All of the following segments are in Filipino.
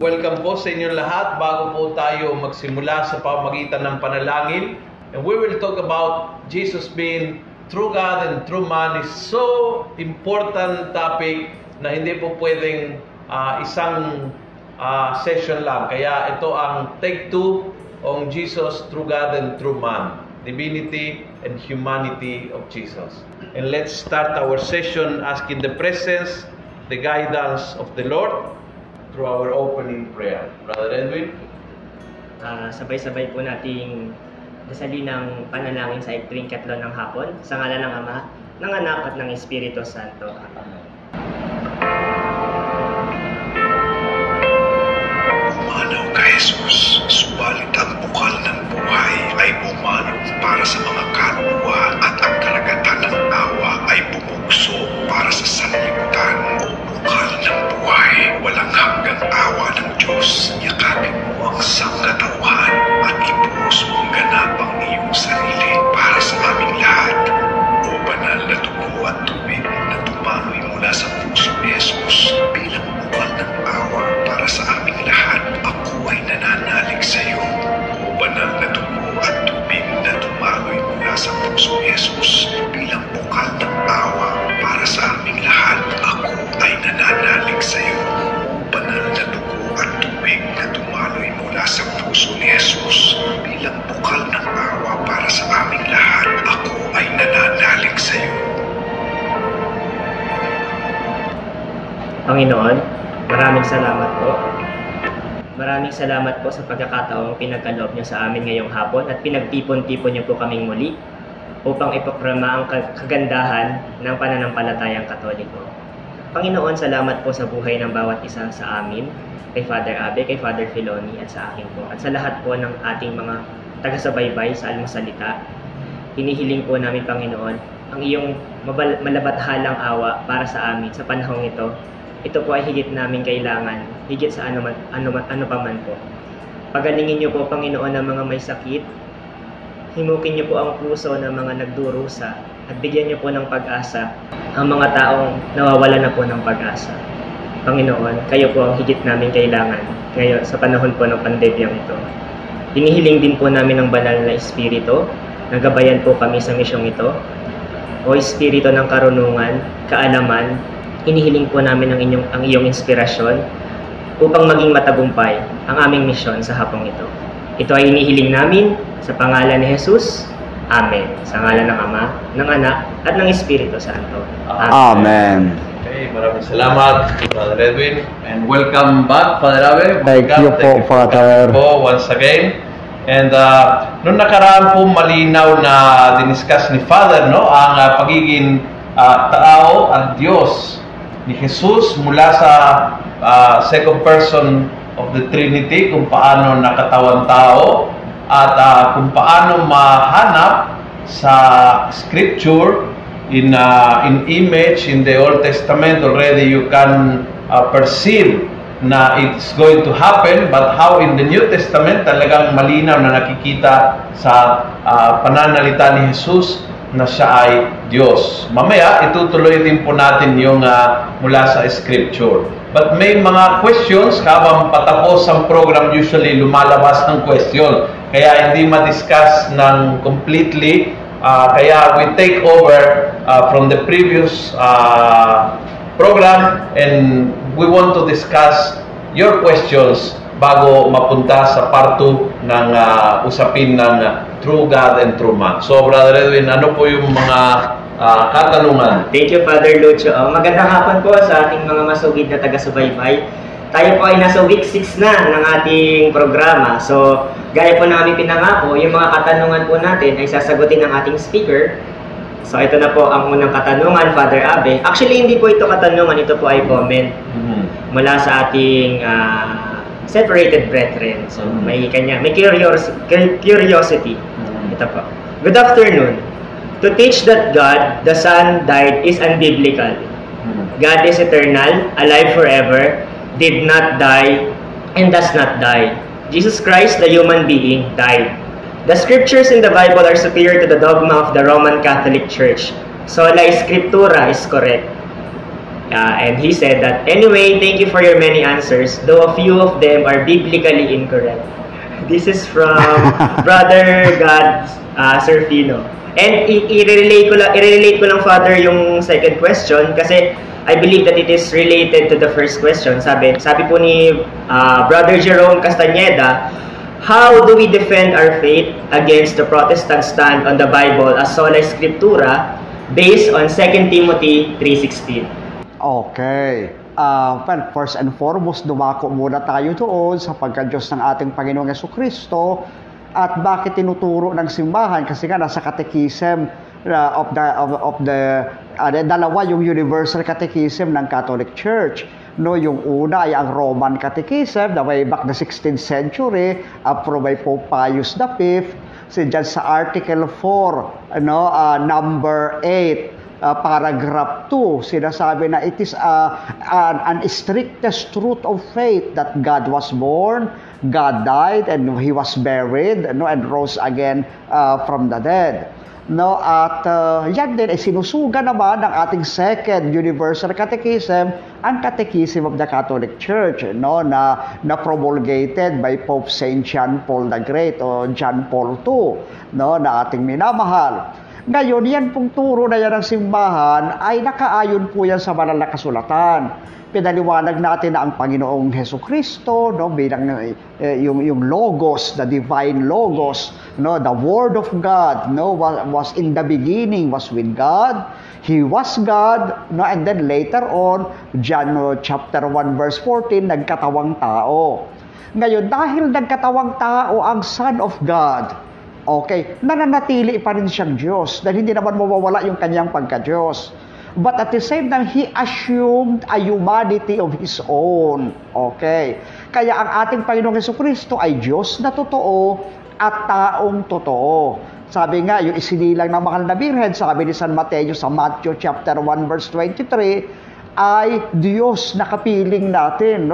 Welcome po sa inyong lahat. Bago po tayo magsimula sa pamagitan ng panalangin, and we will talk about Jesus being true God and true man is so important topic na hindi po pwedeng isang session lang. Kaya ito ang take two on Jesus, true God and true man, divinity and humanity of Jesus. And let's start our session asking the presence, the guidance of the Lord through our opening prayer. Brother Edwin? Sabay-sabay po nating dasali ng panalangin sa ikatlo ng hapon, sa ngalan ng Ama, ng Anak at ng Espiritu Santo. Amen. Umanaw ka, Jesus, subalit ang bukal ng buhay ay umanaw para sa mga kaluluwa at ang karagatan ng awa ay bumukso para sa sanlibutan. Bukal ng buhay, walang hanggang awa ng Diyos, yakapin mo ang sangkatauhan at ipuos mong ganap ang iyong sarili para sa aming lahat. O banal na dugo at tubig na tumamoy mula sa puso ni Jesus bilang bukal ng awa para sa aming lahat, ako ay nananalig sa iyo. O banal na dugo at tubig na tumamoy mula sa puso ni Jesus bilang bukal ng awa para sa aming lahat, ako ay nananalig sa iyo. Banal na dugo at tubig na tumaloy mula sa puso ni Jesus bilang bukal ng awa para sa aming lahat, ako ay nananalig sa iyo. Panginoon, maraming salamat po. Maraming salamat po sa pagkakataong pinagkaloob niyo sa amin ngayong hapon at pinagtipon-tipon niyo po kaming muli upang ipakrama ang kagandahan ng pananampalatayang Katoliko. Panginoon, salamat po sa buhay ng bawat isa sa amin, kay Father Abel, kay Father Filoni at sa akin po, at sa lahat po ng ating mga tagasabaybay sa Almosalita. Hinihiling po namin, Panginoon, ang iyong malabathalang awa para sa amin sa panahong ito. Ito po ay higit namin kailangan, higit sa ano pa man po. Pagalingin niyo po, Panginoon, ang mga may sakit. Himukin niyo po ang puso ng mga nagdurusa at bigyan niyo po ng pag-asa ang mga taong nawawala na po ng pag-asa. Panginoon, kayo po ang higit namin kailangan ngayon sa panahon po ng pandemyang ito. Hinihiling din po namin ang banal na Espiritu, nagabayan po kami sa misyong ito. O Espiritu ng karunungan, kaalaman, hinihiling po namin ang iyong inspirasyon upang maging matagumpay ang aming misyon sa hapong ito. Ito ay hinihiling namin sa pangalan ni Jesus. Amen. Sa ngalan ng Ama, ng Anak, at ng Espiritu Santo. Amen. Okay, maraming salamat, Father Edwin. And welcome back, Father Abel. Thank you po, Father. Once again. And noong nakaraan po, malinaw na diniscuss ni Father, no, ang pagiging tao at Diyos ni Jesus mula sa second person of the Trinity, kung paano nakatawan tao at kung paano mahanap sa Scripture in image in the Old Testament. Already you can perceive na it's going to happen, but how in the New Testament talagang malinaw na nakikita sa pananalita ni Jesus na siya ay Diyos. Mamaya itutuloy din po natin yung mula sa Scripture. But may mga questions habang patapos ang program, usually lumalabas ng question. Kaya hindi ma-discuss ng completely. Kaya we take over from the previous program and we want to discuss your questions bago mapunta sa part 2 ng usapin ng True God and True Man. So, Brother Edwin, ano po yung mga katanungan? Thank you, Father Lucio. Magandang hapon po sa ating mga masugid na taga-subaybay. Tayo po ay nasa week 6 na ng ating programa. So, gaya po namin pinangako, yung mga katanungan po natin ay sasagutin ng ating speaker. So, ito na po ang unang katanungan, Father Abe. Actually, hindi po ito katanungan. Ito po ay comment mula sa ating separated brethren. So, may curiosity. Ito po. Good afternoon. To teach that God, the Son, died is unbiblical. God is eternal, alive forever, did not die, and does not die. Jesus Christ, the human being, died. The scriptures in the Bible are superior to the dogma of the Roman Catholic Church. Sola Scriptura is correct. And he said that, anyway, thank you for your many answers, though a few of them are biblically incorrect. This is from Brother God, Sirfino. And i-relate ko lang, Father, yung second question kasi I believe that it is related to the first question. Sabi po ni Brother Jerome Castañeda, how do we defend our faith against the Protestant stand on the Bible as sola scriptura based on 2 Timothy 3:16? Okay. Well, first and foremost, dumako muna tayo doon sa pagka-Diyos ng ating Panginoong Jesucristo at bakit tinuturo ng simbahan, kasi nga nasa Catechism dalawa yung Universal Catechism ng Catholic Church. No, yung una ay ang Roman Catechism na way back the 16th century, approved by Pope Pius V, dyan sa Article 4, number 8. Paragraph 2, sinasabi na it is an strictest truth of faith that God was born, God died, and He was buried, and rose again from the dead. At yan din ay sinusuga naman ng ating second Universal Catechism, ang Catechism of the Catholic Church, na promulgated by Pope Saint John Paul the Great o John Paul II, na ating minamahal. Ngayon, yan pong turo na yan ng simbahan ay nakaayon po yan sa banal na kasulatan. Pinaliwanag natin na ang Panginoong Jesucristo, bilang yung Logos, the divine Logos, the Word of God, was in the beginning, was with God. He was God, and then later on, John chapter 1 verse 14, nagkatawang tao. Ngayon, dahil nagkatawang tao ang Son of God, okay, nananatili pa rin siyang Diyos dahil hindi naman mawawala yung kanyang pagka-Diyos. But at the same time, He assumed a humanity of His own. Okay, kaya ang ating Panginoong Jesucristo ay Diyos na totoo at taong totoo. Sabi nga, yung isinilang ng mahal na Birhen, sabi ni San Mateo sa Matthew chapter 1 verse 23, ay Diyos na kapiling natin,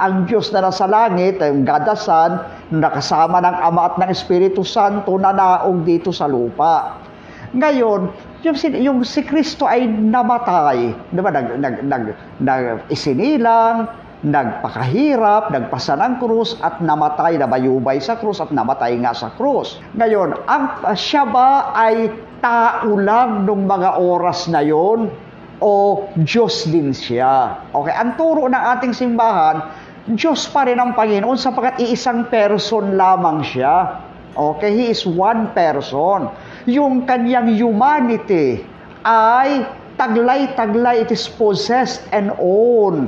ang Diyos na nasa langit, ang God the Son, nakasama ng Ama at ng Espiritu Santo na naong dito sa lupa. Ngayon, yung si Kristo ay namatay, diba? Isinilang, nagpakahirap, nagpasa ng krus at namatay, nabayubay sa krus at namatay nga sa krus. Ngayon, siya ba ay tao lang nung mga oras na yon? O Diyos din siya? Okay, ang turo ng ating simbahan, Diyos pa rin ang Panginoon sapagkat iisang person lamang siya. Okay, He is one person. Yung kanyang humanity ay taglay-taglay, it is possessed and owned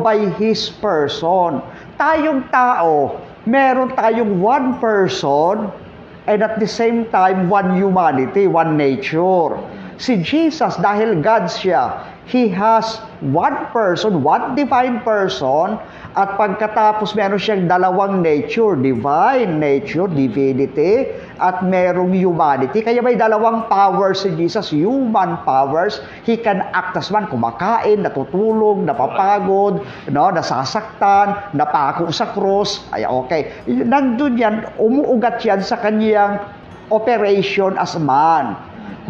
by His person. Tayong tao, meron tayong one person and at the same time, one humanity, one nature. Si Jesus, dahil God siya, He has one person, one divine person, at pagkatapos meron siyang dalawang nature, divine nature, divinity, at merong humanity. Kaya may dalawang powers si Jesus, human powers. He can act as man, kumakain, natutulog, napapagod, nasasaktan, napako sa cross. Ay, okay. Nandun yan, umuugat yan sa kaniyang operation as man.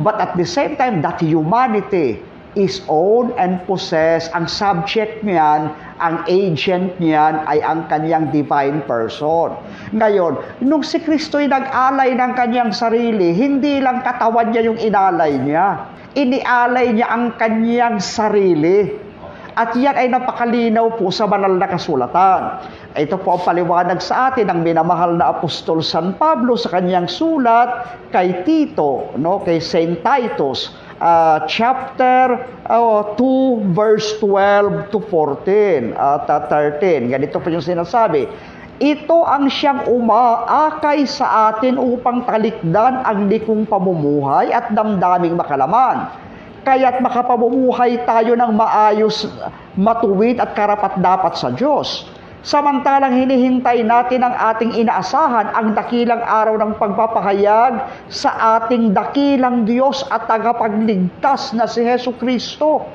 But at the same time, that humanity is owned and possessed. Ang subject niyan, ang agent niyan ay ang kanyang divine person. Ngayon, nung si Kristo'y nag-alay ng kanyang sarili, hindi lang katawan niya yung inalay niya. Inialay niya ang kanyang sarili. At yan ay napakalinaw po sa banal na kasulatan. Ito po ang paliwanag sa atin ng minamahal na Apostol San Pablo sa kanyang sulat kay Tito, kay Saint Titus, chapter 2 verse 12 to 14 at 13. Ganito po yung sinasabi. Ito ang siyang umaakay sa atin upang talikdan ang likong pamumuhay at damdaming makalaman, kaya't makapamumuhay tayo ng maayos, matuwid at karapat-dapat sa Diyos. Samantalang hinihintay natin ang ating inaasahan, ang dakilang araw ng pagpapahayag sa ating dakilang Diyos at tagapagligtas na si Jesucristo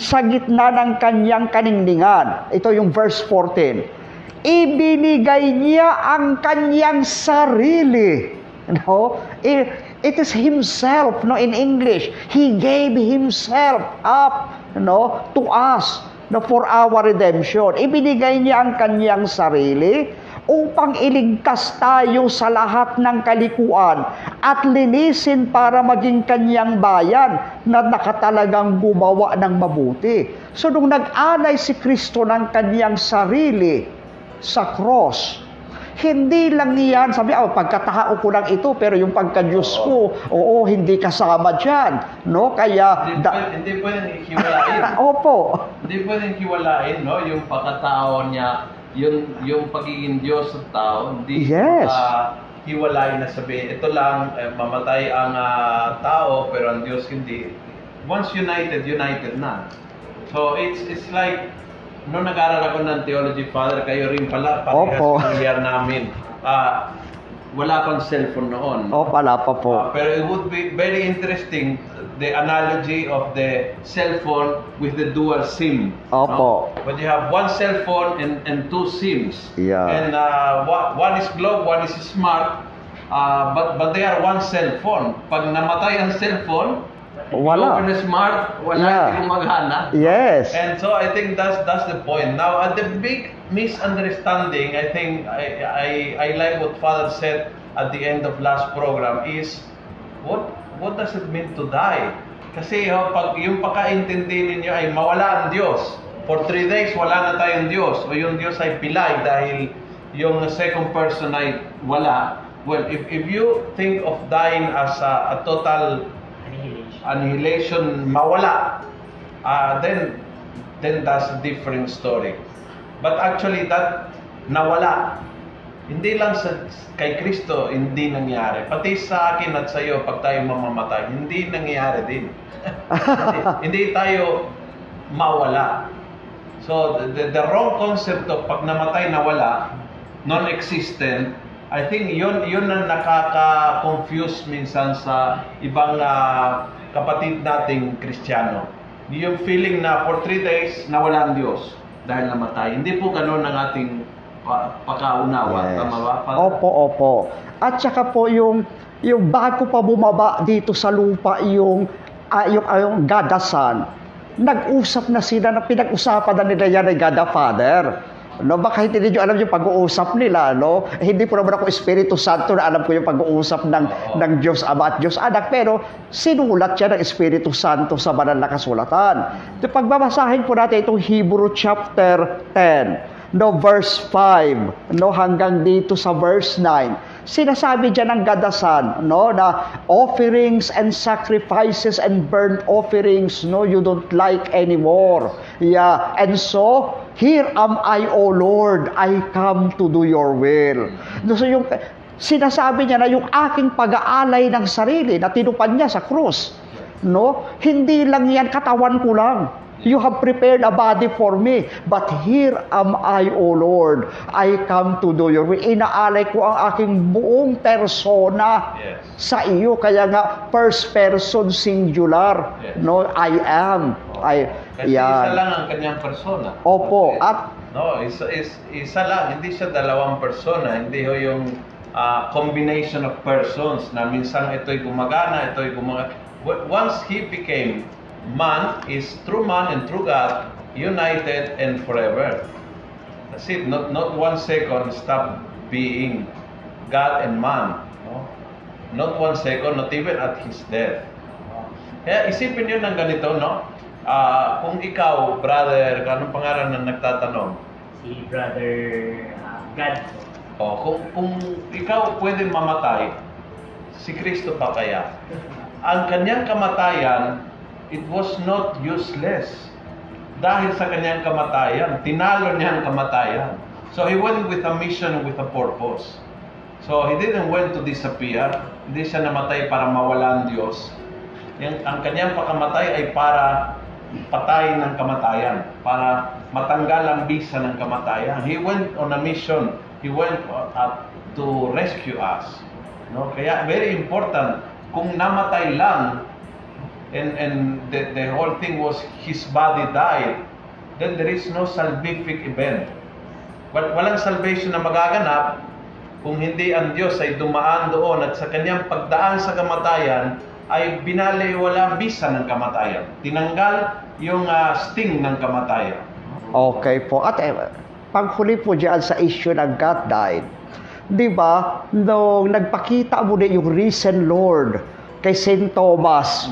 sa gitna ng kanyang kaningningan. Ito yung verse 14. Ibinigay niya ang kanyang sarili. It is Himself, in English. He gave Himself up no, to us na for our redemption. Ibinigay niya ang kanyang sarili upang iligtas tayo sa lahat ng kalikuan at linisin para maging kanyang bayan na nakatalagang gumawa ng mabuti. So nung nag-alay si Kristo ng kanyang sarili sa cross, hindi lang yan, sabi, pagkatao ko lang ito, pero yung pagka-Diyos ko, oo, hindi kasama dyan, no? Kaya... Hindi pwedeng hiwalain. Opo. Hindi pwedeng hiwalain, no? Yung pagkatao niya, yung pagiging Diyos sa tao, hindi hiwalain na sabihin, ito lang, mamatay ang tao, pero ang Diyos hindi. Once united, united na. So, it's like... Noong nag-aaral ako ng theology, Father, kayo rin pala, pati sa namin. Wala pang cellphone noon. Wala pa po. Pero it would be very interesting, the analogy of the cellphone with the dual SIM. Opo. No? But you have one cellphone and two SIMs. Yeah. And one is globe, one is smart, but they are one cellphone. Pag namatay ang cellphone, wala. Open smart, wala hindi gumagana. Yes. And so I think that's the point. Now, at the big misunderstanding, I think I like what Father said at the end of last program is, what does it mean to die? Kasi pag yung pakaintindi ninyo ay mawala ang Diyos. For 3 days, wala na tayong Diyos. O yung Diyos ay pilay dahil yung second person ay wala. Well, if you think of dying as a total... annihilation, mawala, then that's a different story. But actually, that nawala, hindi lang sa kay Kristo hindi nangyari. Pati sa akin at sa iyo, pag tayo mamamatay, hindi nangyari din. hindi tayo mawala. So, the wrong concept of pag namatay nawala, non-existent, I think yun ang nakaka-confuse minsan sa ibang kapatid nating Kristiyano. Yung feeling na for 3 days nawala ang Diyos dahil namatay. Hindi po ganoon ang ating pakaunawa. Yes. Tama ba? Opo. At saka po yung bago pa bumaba dito sa lupa yung God the Son, nag-usap na sila, na pinag-usapan na nila yan ay God the Father. No, baka hindi niyo alam yung pag-uusap nila, no? Hindi po naman ako Espiritu Santo na alam ko yung pag-uusap ng Diyos Ama at Diyos Anak, pero sinulat siya ng Espiritu Santo sa banal na kasulatan. Pagbabasahin po natin itong Hebrew chapter 10, no, verse 5, no, hanggang dito sa verse 9. Sinasabi dyan ng gadasan, no, na offerings and sacrifices and burnt offerings, no, you don't like anymore. Yeah, and so, here am I, O Lord, I come to do your will. No, so yung sinasabi niya na yung aking pag-aalay ng sarili na tinupad niya sa krus, no, hindi lang yan, katawan ko lang. You have prepared a body for me, but here am I, O Lord. I come to do your will. Inaalay ko ang aking buong persona sa iyo. Kaya nga, first person singular. Yes. No, I am. Kasi isa lang ang kanyang persona. Opo. At no, isa lang. Hindi siya dalawang persona. Hindi yung combination of persons na minsan ito'y gumagana, ito'y gumagana. Once he became man is true man and true God, united and forever. That's it. Not 1 second stop being God and man. No? Not 1 second, not even at his death. Kaya isipin nyo ng ganito, no? Kung ikaw, brother, anong pangalan na nagtatanong? Si Brother God. Oh, kung ikaw pwede mamatay, si Kristo pa kaya? Ang kanyang kamatayan, it was not useless. Dahil sa kanyang kamatayan, tinalo niya ang kamatayan. So he went with a mission, with a purpose. So he didn't went to disappear. Hindi siya namatay para mawala ang Diyos. Ang kanyang pakamatay ay para patayin ang kamatayan. Para matanggal ang bisa ng kamatayan. He went on a mission. He went to rescue us. No? Kaya very important, kung namatay lang, and the whole thing was his body died, then there is no salvific event. But walang salvation na magaganap kung hindi ang Diyos ay dumaan doon at sa kanyang pagdaan sa kamatayan ay binaliwala bisa ng kamatayan. Tinanggal yung sting ng kamatayan. Okay po. At panghuli po dyan sa issue ng God died. Di ba, nung nagpakita mo din yung risen Lord kay Saint Thomas,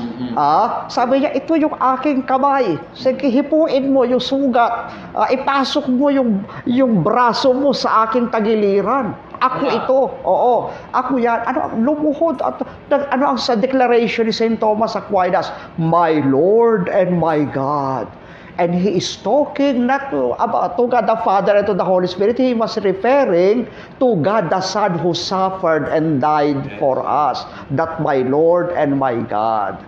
sabi niya, ito yung aking kamay. Sige, hipuin mo yung sugat. Ipasok mo yung braso mo sa aking tagiliran. Ako ito. Oo. Ako yan. Ano, lumuhod. At, ano ang sa declaration ni Saint Thomas Aquinas? My Lord and my God. And he is talking not to God the Father and to the Holy Spirit. He was referring to God the Son who suffered and died for us. That my Lord and my God.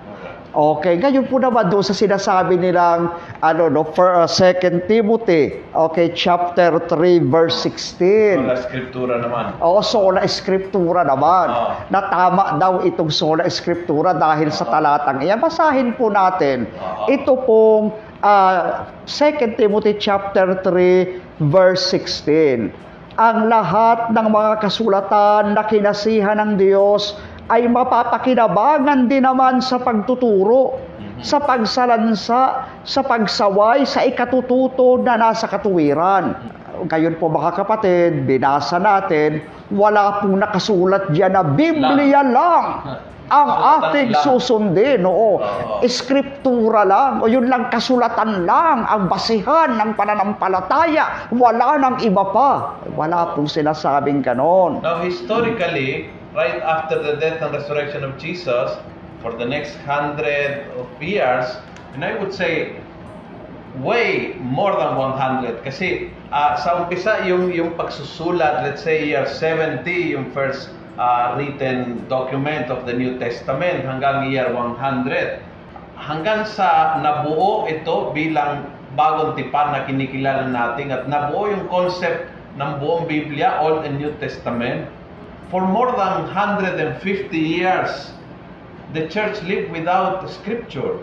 Okay, ngayon po naman doon sa sinasabi nilang ano, no, for 2 Timothy, okay, chapter 3, verse 16. Sola Scriptura naman. Oo, Sola Scriptura naman. Natama daw itong Sola Scriptura dahil sa talatang iyan. Basahin po natin. Ito pong 2 Timothy, chapter 3, verse 16. Ang lahat ng mga kasulatan na kinasihan ng Diyos ay mapapakinabangan din naman sa pagtuturo, sa pagsalansa, sa pagsaway, sa ikatututo na nasa katuwiran. Ngayon po mga kapatid, binasa natin, wala pong nakasulat dyan na Biblia lang ang ating susundin. Oo, Eskriptura lang, o yun lang, kasulatan lang ang basihan ng pananampalataya. Wala nang iba pa. Wala pong sinasabing ganon. Now historically, right after the death and resurrection of Jesus, for the next 100 years, and I would say way more than 100, kasi sa umpisa yung pagsusulat, let's say year 70, yung first written document of the New Testament, hanggang year 100, hanggang sa nabuo ito bilang bagong tipan na kinikilala natin at nabuo yung concept ng buong Biblia, Old and New Testament. For more than 150 years, the church lived without scripture.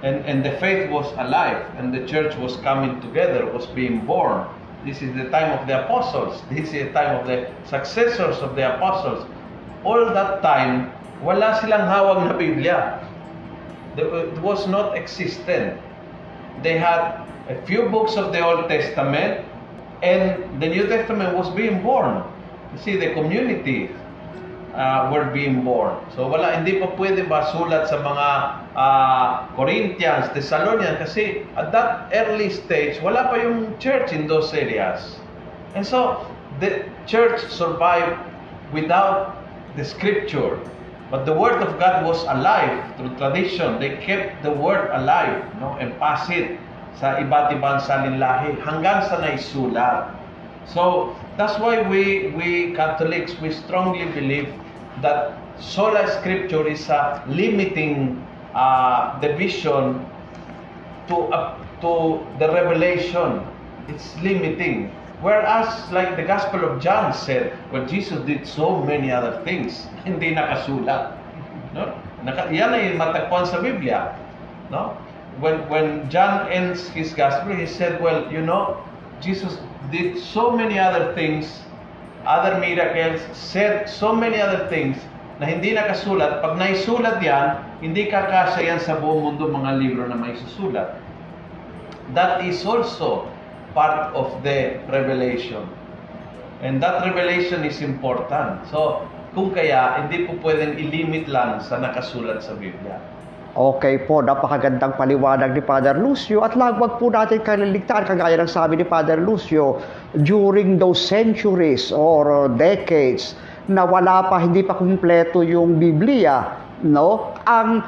And the faith was alive, and the church was coming together, was being born. This is the time of the apostles. This is the time of the successors of the apostles. All that time, wala silang hawag na Biblia. It was not existent. They had a few books of the Old Testament, and the New Testament was being born. See, the community were being born. So wala, hindi pa pwede masulat sa mga Corinthians, Thessalonians, kasi at that early stage, wala pa yung church in those areas. And so, the church survived without the scripture. But the word of God was alive through tradition. They kept the word alive, no? And pass it sa iba't ibang salinlahi hanggang sa naisulat. So that's why we Catholics, we strongly believe that sola scripture is limiting the vision to the revelation. It's limiting. Whereas, like the Gospel of John said, well, Jesus did so many other things. Hindi nakasulat. No? Yan ay matagpuan sa Biblia. No? When John ends his Gospel, he said, well, you know, Jesus did so many other things, other miracles, said so many other things na hindi nakasulat. Pag naisulat yan, hindi kakasya yan sa buong mundo, mga libro na may susulat. That is also part of the revelation. And that revelation is important. So, kung kaya, hindi po pwedeng ilimit lang sa nakasulat sa Biblia. Okay po, napakagandang paliwanag ni Father Lucio, at lagwag po natin kaliligtaan, kagaya ng sabi ni Father Lucio, during those centuries or decades na wala pa, hindi pa kumpleto yung Biblia, no? Ang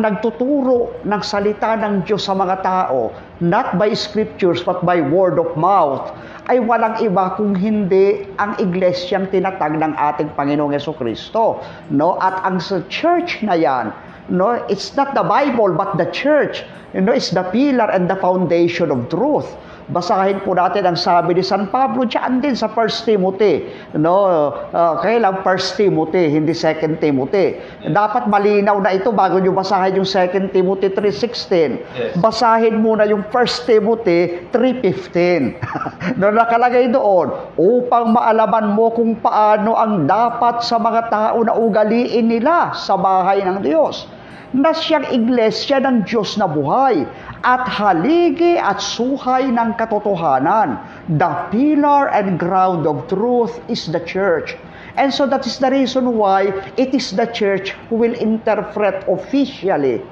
nagtuturo ng salita ng Diyos sa mga tao, not by scriptures but by word of mouth, ay walang iba kung hindi ang iglesyang tinatag ng ating Panginoong Jesucristo, no? At ang church na yan, no, it's not the Bible but the church, you know, it's the pillar and the foundation of truth. Basahin po natin ang sabi ni San Pablo diyan din sa 1 Timothy. Kailang 1 Timothy, hindi 2 Timothy. Dapat malinaw na ito bago nyo basahin yung 2 Timothy 3:16. Yes. Basahin muna yung 1 Timothy 3:15. Nakalagay doon, upang maalaman mo kung paano ang dapat sa mga tao na ugaliin nila sa bahay ng Diyos, na siyang iglesia ng Diyos na buhay at haligi at suhay ng katotohanan. The pillar and ground of truth is the church. And so that is the reason why it is the church who will interpret officially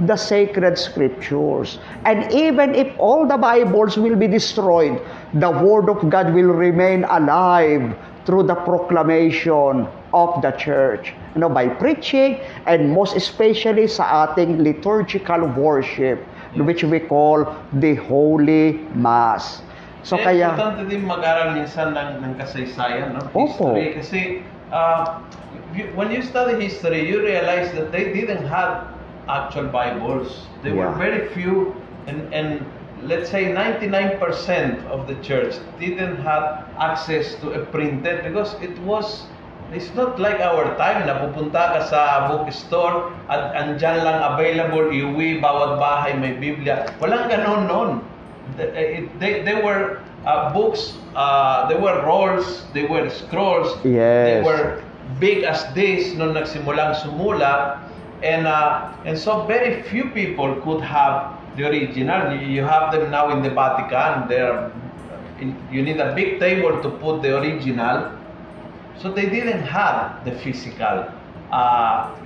the sacred scriptures. And even if all the Bibles will be destroyed, the Word of God will remain alive through the proclamation of the church, by preaching, and most especially sa ating liturgical worship, which we call the Holy Mass. So kaya importante din mag-aral minsan ng kasaysayan, history, kasi when you study history, you realize that they didn't have actual Bibles. They were very few, and let's say 99% of the church didn't have access to a printed, because it was, it's not like our time na pupunta ka sa bookstore at andyan lang available, iuwi, bawat bahay may Biblia. Walang ganon noon. They were books, they were rolls, they were scrolls, yes, they were big as this noong nagsimulang sumula. And so very few people could have the original. You have them now in the Vatican. You need a big table to put the original. So they didn't have the physical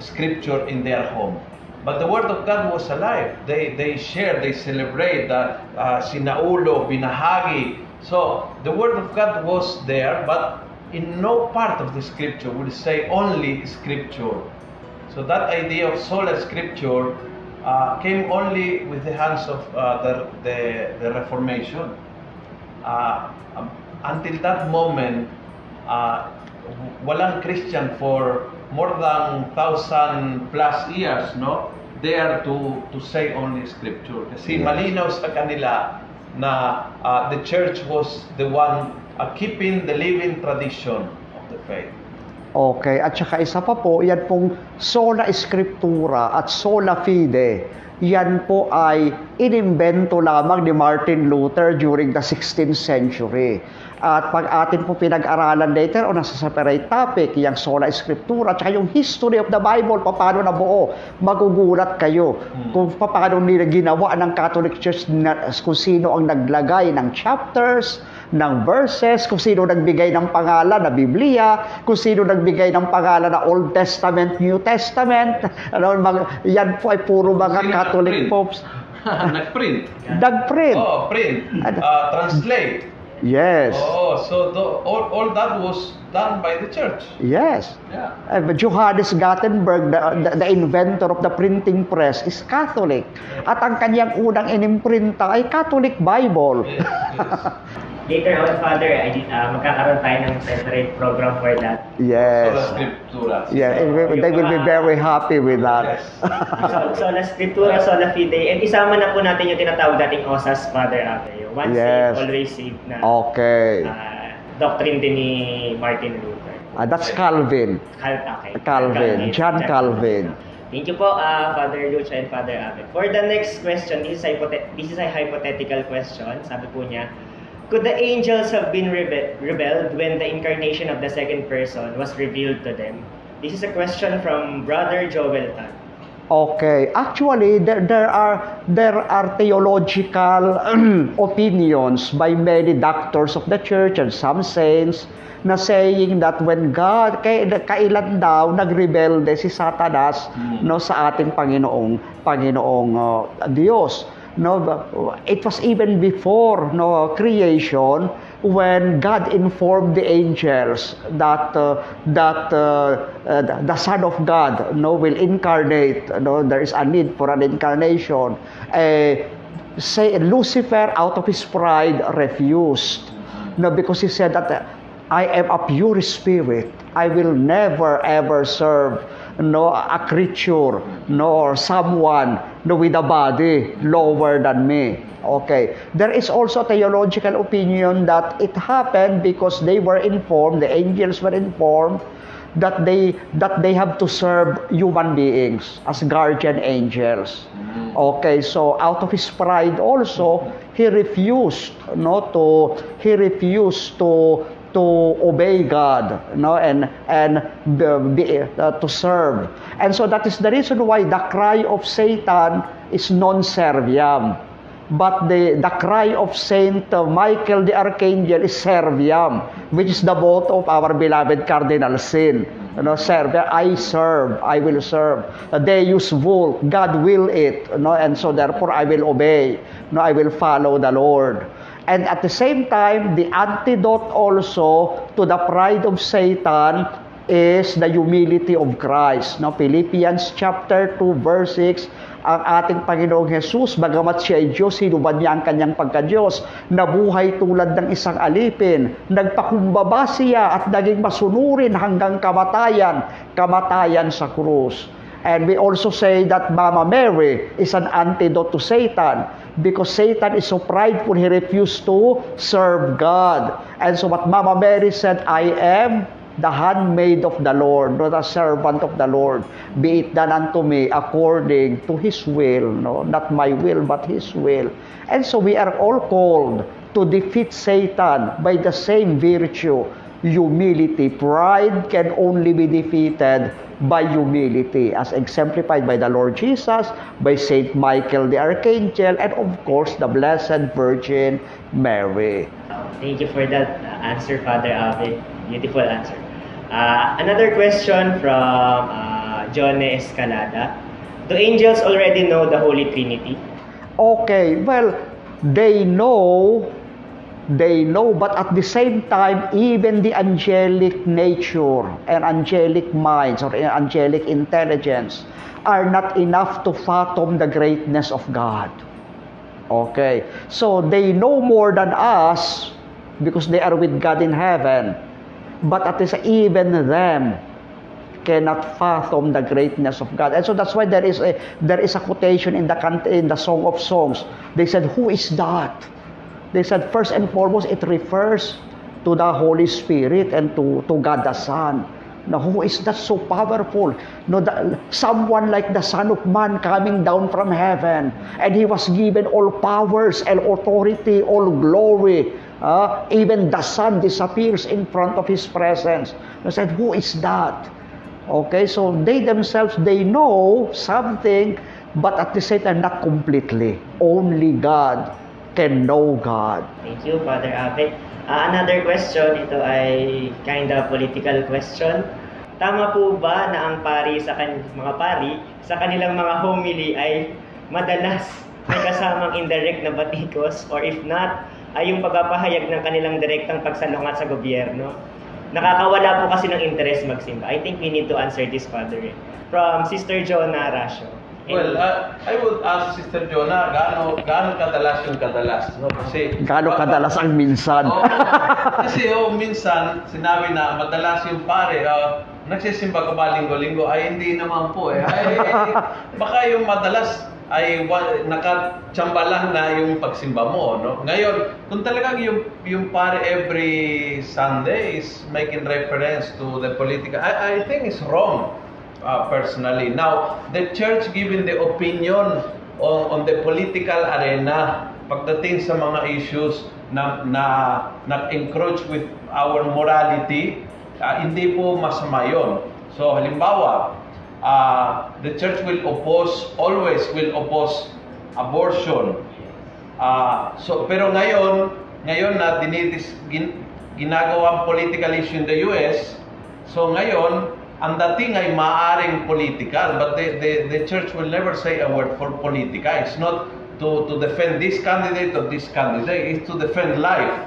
scripture in their home, but the Word of God was alive. They share, they celebrate, sinaulo, binahagi. So the Word of God was there, but in no part of the scripture would say only scripture. So that idea of sola scripture came only with the hands of the Reformation. Until that moment, walang Christian for more than 1,000+ years, there to say only scripture. Kasi malinaw sa kanila na the church was the one keeping the living tradition of the faith. Okay, at saka isa pa po, yan pong sola scriptura at sola fide, yan po ay inimbento lamang ni Martin Luther during the 16th century. At pag atin po pinag-aralan later o nasa separate topic, yung sola scriptura at saka yung history of the Bible, paano nabuo, magugulat kayo kung paano nila ginawa ng Catholic Church, kung sino ang naglagay ng chapters, ng verses, kung sino nagbigay ng pangalan na Biblia, kung sino nagbigay ng pangalan na Old Testament, New Testament, yan po ay puro mga Catholic popes. Nagprint. Nagprint. Oh, print. Translate. Yes. Oh, so all that was done by the church. Yes. Yeah. Johannes Gutenberg, the inventor of the printing press, is Catholic. Yeah. At ang kanyang unang inimprinta ay Catholic Bible. Yes, yes. Later on, Father, magkakaroon tayo ng separate program for that. Yes. Sola Scriptura. Yeah, they will be very happy with that. Yes. Sola Scriptura, Sola Fide. And isama na po natin yung tinatawag dating OSAS, Father Abel. Once saved, always saved na. Okay. Doctrine din ni Martin Luther. That's Calvin. Calvin. John Calvin. Thank you po, Father Lucio and Father Abel. For the next question, this is a hypothetical question. Sabi po niya, could the angels have been rebelled when the incarnation of the second person was revealed to them? This is a question from Brother Joel Tan. Okay, actually there are theological opinions by many doctors of the church and some saints na saying that when God, kailan daw nagrebelde si Satanas sa ating Panginoong Diyos. It was even before creation when God informed the angels that the Son of God will incarnate. There is a need for an incarnation. Lucifer, out of his pride, refused, because he said that I am a pure spirit. I will never ever serve a creature, nor someone with a body lower than me. Okay. There is also a theological opinion that it happened because they were informed, the angels were informed, that they have to serve human beings as guardian angels. Okay, so out of his pride also, he refused to obey God, and to serve. And so that is the reason why the cry of Satan is non serviam. But the cry of Saint Michael the Archangel is Serviam, which is the vote of our beloved Cardinal Sin. Serviam, I serve, I will serve. Deus vult, God will it. And so therefore I will obey. I will follow the Lord. And at the same time, the antidote also to the pride of Satan is the humility of Christ. Philippians chapter 2 verse 6, ang ating Panginoong Jesus, bagamat siya ay Diyos, hinubad niya ang kanyang pagka-Diyos, nabuhay tulad ng isang alipin, nagpakumbaba siya at naging masunurin hanggang kamatayan sa krus. And we also say that Mama Mary is an antidote to Satan, because Satan is so prideful, he refused to serve God. And so what Mama Mary said, I am the handmaid of the Lord, not the servant of the Lord, be it done unto me according to His will, not my will but His will. And so we are all called to defeat Satan by the same virtue, humility. Pride can only be defeated by humility, as exemplified by the Lord Jesus, by Saint Michael the Archangel, and of course the Blessed Virgin Mary. Thank you for that answer, Father Abel. Beautiful answer. Another question from John Escalada. Do angels already know the Holy Trinity? Okay, well, they know, but at the same time, even the angelic nature and angelic minds or angelic intelligence are not enough to fathom the greatness of God. Okay, so they know more than us because they are with God in heaven. But at least even them cannot fathom the greatness of God. And so that's why there is a quotation in the Song of Songs. They said, who is that? They said, first and foremost, it refers to the Holy Spirit and to God the Son. Now, who is that so powerful? Someone like the Son of Man coming down from heaven. And He was given all powers, all authority, all glory. Even the sun disappears in front of His presence. They said, who is that? Okay, so they themselves, they know something, but at the same time, not completely. Only God can know God. Thank you, Father Abel. Another question, ito ay kind of political question. Tama po ba na ang mga pari sa kanilang mga homily ay madalas may kasamang indirect na batikos, or if not, ay yung pagpapahayag ng kanilang direktang pagsalungat sa gobyerno? Nakakawala po kasi ng interest magsimba. I think we need to answer this, Father. From Sister Joana Raso. Well, I would ask Sister Joana, gaano kadalas yung kadalas? No? Kasi gaano kadalas ang minsan? Minsan, sinabi na madalas yung pare, nagsisimba ka ba linggo-linggo? Ay, hindi naman po eh. Baka yung madalas ay nakatsamba lang na yung pagsimba mo, no? Ngayon, kung talagang yung pare every Sunday is making reference to the political, I think it's wrong, personally. Now, the church giving the opinion on the political arena pagdating sa mga issues na encroach with our morality, hindi po masama yun. So, halimbawa, the church will always oppose abortion. So pero ngayon na ginagawang political issue in the US, so ngayon ang dating ay maaring political, but the church will never say a word for politica. It's not to defend this candidate or this candidate, it's to defend life.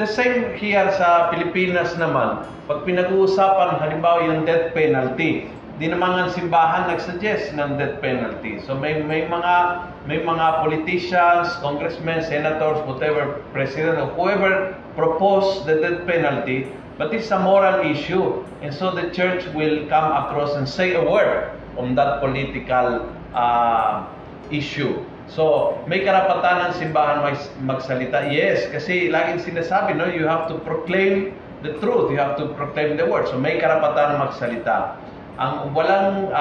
The same here sa Pilipinas naman, pag pinag-uusapan halimbawa yung death penalty, Di na mga simbahan nagsuggest ng death penalty. So may mga politicians, congressmen, senators, whatever, president, or whoever propose the death penalty, but it's a moral issue. And so the church will come across and say a word on that political issue. So may karapatan ng simbahan magsalita. Yes, kasi laging sinasabi, no, you have to proclaim the truth, you have to proclaim the word. So may karapatan magsalita. Ang walang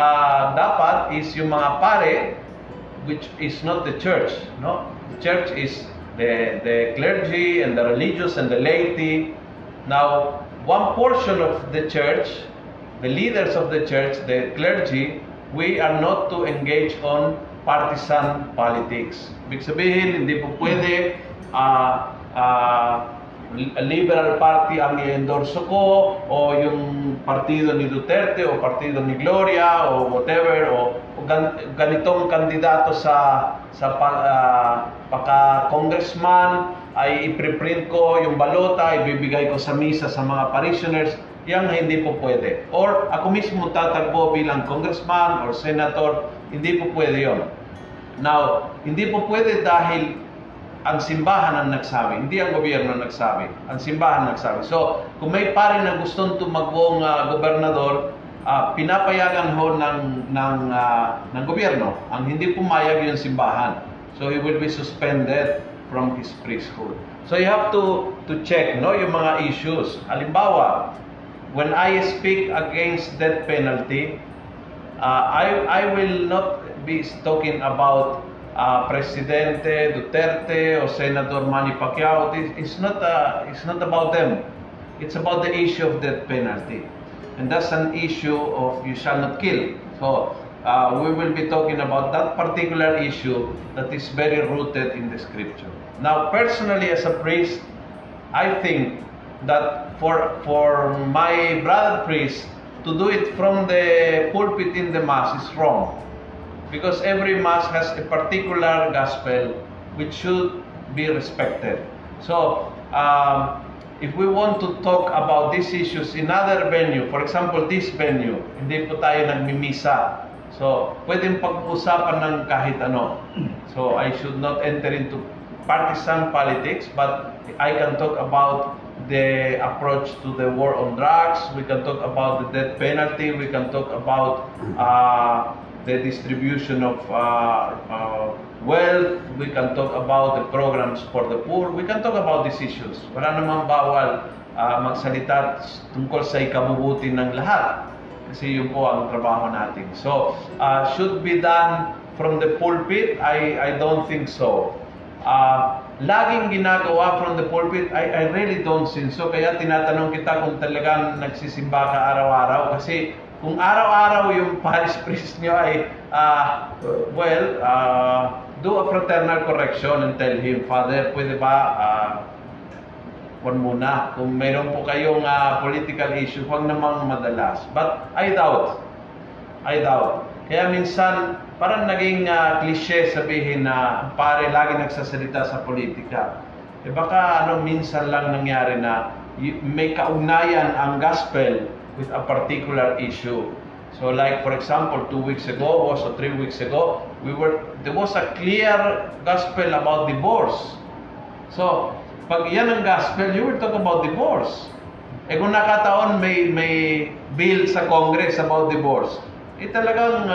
dapat is yung mga pare, which is not the church, no? The church is the clergy and the religious and the laity. Now, one portion of the church, the leaders of the church, the clergy, we are not to engage on partisan politics. Ibig sabihin, hindi po pwede liberal party ang i-endorso ko, o yung partido ni Duterte o partido ni Gloria o whatever, o ganitong kandidato sa paka-congressman ay ipreprint ko yung balota, ibibigay ko sa misa sa mga parishioners. Yan hindi po pwede. Or ako mismo tatakbo bilang congressman or senator, hindi po pwede yon. Now, hindi po pwede dahil ang simbahan ang nagsabi, hindi ang gobyerno ang nagsabi. Ang simbahan ang nagsabi. So, kung may pare na gustong tumakbong gobernador, pinapayagan ho ng gobyerno. Ang hindi pumayag yung simbahan. So, he will be suspended from his priesthood. So, you have to check, no, yung mga issues. Halimbawa, when I speak against death penalty, I will not be talking about Presidente Duterte or Senator Manny Pacquiao. It's not about them. It's about the issue of death penalty, and that's an issue of you shall not kill. So we will be talking about that particular issue that is very rooted in the scripture. Now, personally, as a priest, I think that for my brother priest to do it from the pulpit in the mass is wrong. Because every mass has a particular gospel which should be respected. So, if we want to talk about these issues in other venue, for example, this venue, hindi po tayo nagmimisa. So, pwedeng pag-usapan ng kahit ano. So, I should not enter into partisan politics, but I can talk about the approach to the war on drugs. We can talk about the death penalty. We can talk about the distribution of wealth. We can talk about the programs for the poor. We can talk about these issues. Wala namang bawal magsalita tungkol sa ikabubuti ng lahat. Kasi yun po ang trabaho natin. So, should be done from the pulpit? I don't think so. Laging ginagawa from the pulpit, I really don't think so. Kaya tinatanong kita kung talagang nagsisimba ka araw-araw. Kasi kung araw-araw yung parish priest nyo ay, do a fraternal correction and tell him, Father, pwede ba, muna, kung mayroon po kayong political issue, huwag namang madalas. But I doubt. Kaya minsan, parang naging cliché sabihin na pare lagi nagsasalita sa politika. E baka minsan lang nangyari na may kaugnayan ang gospel with a particular issue. So like, for example, 2 weeks ago or so 3 weeks ago, there was a clear gospel about divorce. So, pag yan ang gospel, you will talk about divorce. E kung nakataon may bill sa Congress about divorce, talagang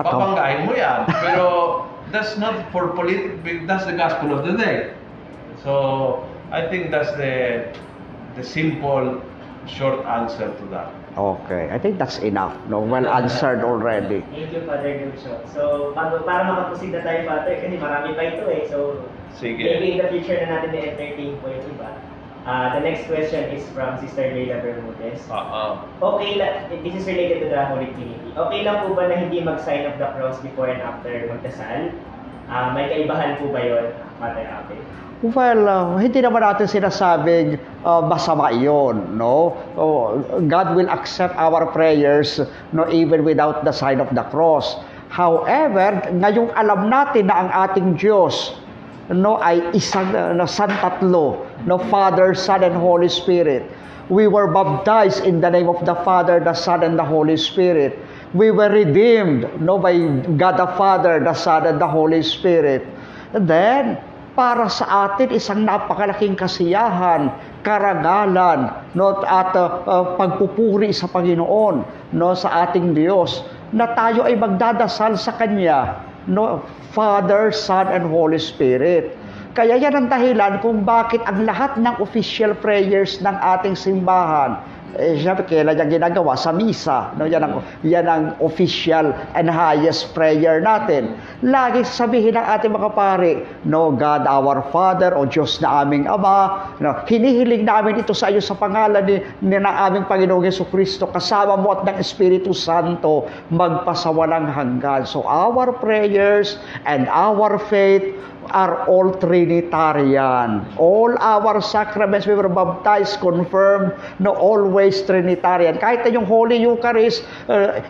papanggain mo yan. Pero that's not for politics, that's the gospel of the day. So, I think that's the simple short answer to that. Okay, I think that's enough. No, well answered already. Thank you, Father Lucio. So, para makaproceed na tayo, Father, kasi marami pa ito eh. So, sige. Maybe in the future na natin na-entertain po yung iba. The next question is from Sister Laila Bermudez. Okay, this is related to the Holy Trinity. Okay lang po ba na hindi mag-sign of the cross before and after magdasal? May kaibahan po ba yun, Father Abel? Well, hindi naman natin sinasabing masama yun, no? God will accept our prayers, no, even without the sign of the cross. However, ngayong alam natin na ang ating Diyos, no, ay isang tatlo, no, Father, Son, and Holy Spirit. We were baptized in the name of the Father, the Son, and the Holy Spirit. We were redeemed, no, by God the Father, the Son, and the Holy Spirit. And then, para sa atin, isang napakalaking kasiyahan, karagalan, no, at pagpupuri sa Panginoon, no, sa ating Diyos, na tayo ay magdadasal sa Kanya, no, Father, Son, and Holy Spirit. Kaya yan ang dahilan kung bakit ang lahat ng official prayers ng ating simbahan, siyempre, kailan niya ginagawa? Sa misa, no? Yan ang official and highest prayer natin. Lagi sabihin ng ating mga pare, no, God our Father, o Diyos na aming Ama, no, hinihiling namin ito sa iyo sa pangalan ni ng aming Panginoong Jesucristo, kasama mo at ng Espiritu Santo, magpasawalang hanggan. So our prayers and our faith are all Trinitarian. All our sacraments, we were baptized, confirmed, no, always Trinitarian. Kahit yung Holy Eucharist,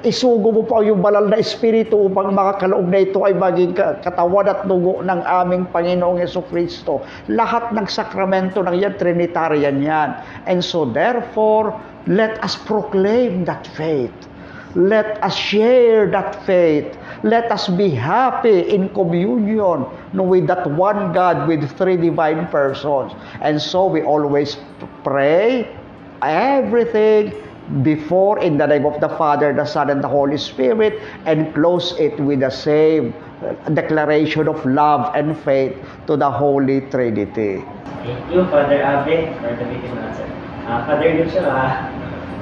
isugo mo pa yung banal na Espiritu upang makakaloob na ito ay maging katawan at dugo ng aming Panginoong Jesucristo. Lahat ng sakramento ng yan, Trinitarian yan. And so therefore, let us proclaim that faith. Let us share that faith. Let us be happy in communion with that one God, with three divine persons. And so we always pray everything before in the name of the Father, the Son, and the Holy Spirit, and close it with the same declaration of love and faith to the Holy Trinity. Thank you, Father Abel, for the meeting answer. Father Lucio,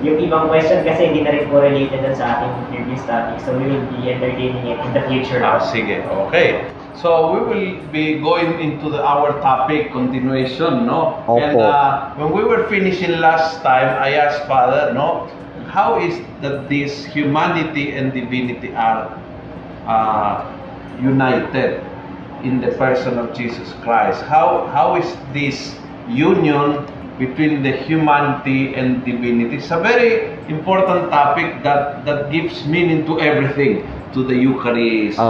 yung ibang question kasi hindi na rin po related sa ating previous topic, so we will be entertaining it in the future. Sige, okay. So we will be going into our topic continuation, no? Opo. And when we were finishing last time, I asked Father, no, how is that this humanity and divinity are united in the person of Jesus Christ? How is this union between the humanity and divinity? It's a very important topic that gives meaning to everything, to the Eucharist,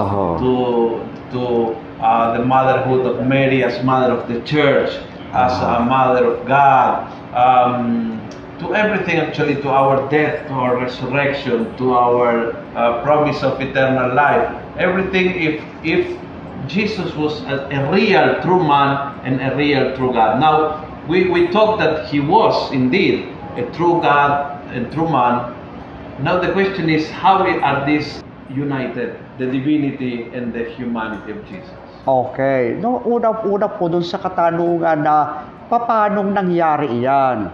to the motherhood of Mary as mother of the Church, as a mother of God, to everything actually, to our death, to our resurrection, to our promise of eternal life. Everything, if Jesus was a real true man and a real true God. Now, we thought that he was indeed a true God and true man. Now the question is, how are these united, the divinity and the humanity of Jesus? Okay. No, una po dun sa katanungan na paano nangyari iyan.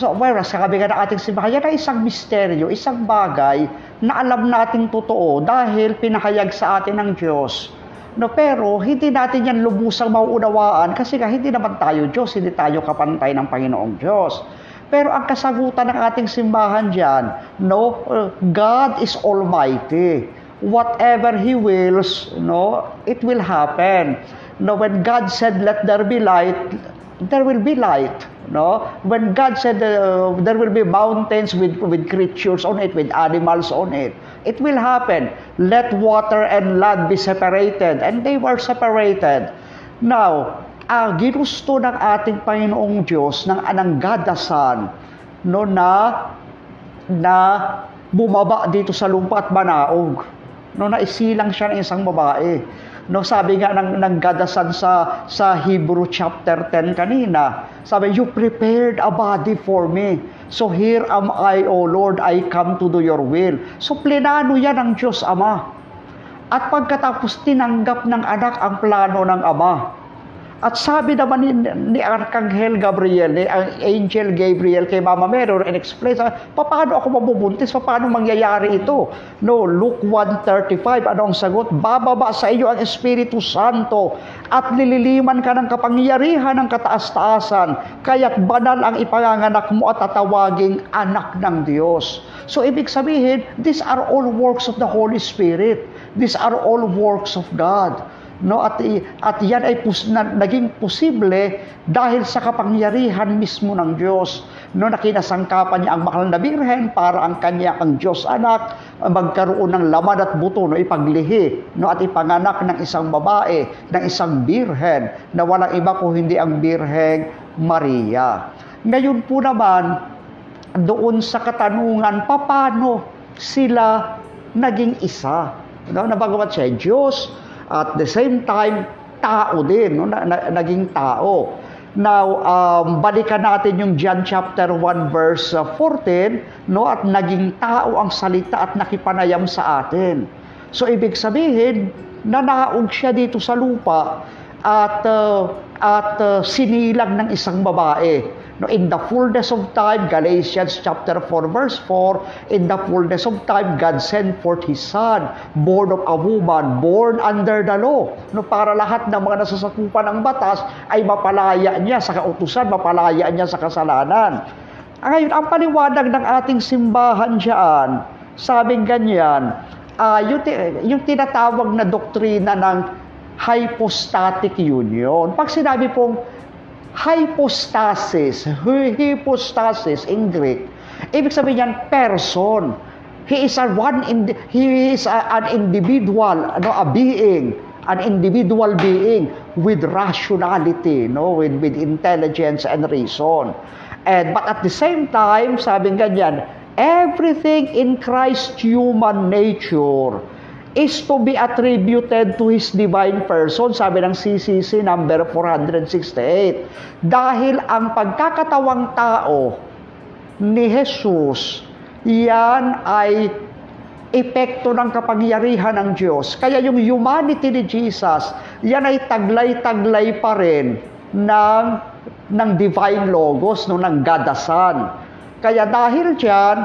So, whereas sabi nga ng ating simbahan, yan ay isang misteryo, isang bagay na alam nating totoo dahil pinahayag sa atin ng Diyos. No, pero hindi natin yan lubusang mauunawaan kasi hindi naman tayo Diyos, hindi tayo kapantay ng Panginoong Diyos. Pero ang kasagutan ng ating simbahan dyan, no, God is almighty. Whatever He wills, no, it will happen. No, when God said, let there be light, there will be light. No, when God said there will be mountains with creatures on it, with animals on it, it will happen. Let water and land be separated, and they were separated. Now, ang ginusto ng ating Panginoong Diyos ng God the Son, no, na bumaba dito sa lupa at manaog, no, na isilang siya ng isang babae. No, sabi nga ng God the Son sa Hebrew chapter 10 kanina, sabi, you prepared a body for me. So here am I, O Lord, I come to do your will. So plinano yan ng Diyos Ama. At pagkatapos tinanggap ng anak ang plano ng Ama. At sabi naman ni Arkanghel Gabriel, ni Angel Gabriel kay Mama Mary, and explain, paano ako mabubuntis? Paano mangyayari ito? No, Luke 1:35, ano ang sagot? Bababa sa iyo ang Espiritu Santo at nililiman ka ng kapangyarihan ng kataas-taasan, kaya't banal ang ipanganganak mo at tatawaging anak ng Diyos. So, ibig sabihin, these are all works of the Holy Spirit. These are all works of God. No, at yan ay naging posible dahil sa kapangyarihan mismo ng Diyos, no, na kinasangkapan niya ang mahal na birhen para ang kanya, ang Diyos anak, magkaroon ng laman at buto, no, ipaglihi, no, at ipanganak ng isang babae, ng isang birhen na walang iba kung hindi ang Birheng Maria. Ngayon po naman doon sa katanungan, paano sila naging isa. No? Nabagamat siya Diyos, at the same time, tao din. No? Naging tao. Now, balikan natin yung John chapter 1 verse 14, no? At naging tao ang salita at nakipanayam sa atin. So, ibig sabihin, nanaog siya dito sa lupa at sinilang ng isang babae. No, in the fullness of time, Galatians chapter 4 verse 4, in the fullness of time, God sent forth His Son, born of a woman, born under the law. No, para lahat ng mga nasasakupan ng batas ay mapalaya niya sa kautusan, mapalaya niya sa kasalanan. Ngayon, ang paliwanag ng ating simbahan dyan, sabing ganyan, yung tinatawag na doktrina ng hypostatic union. Pag sinabi pong hypostasis in Greek, ibig sabihin yan, person. He is an individual, no, a being, an individual being with rationality, no, with intelligence and reason. But at the same time, sabing ganyan, everything in Christ's human nature is to be attributed to His divine person, sabi ng CCC number 468. Dahil ang pagkakatawang tao ni Jesus, yan ay epekto ng kapangyarihan ng Diyos. Kaya yung humanity ni Jesus, yan ay taglay-taglay pa rin ng divine logos, no, ng gadasan. Kaya dahil diyan,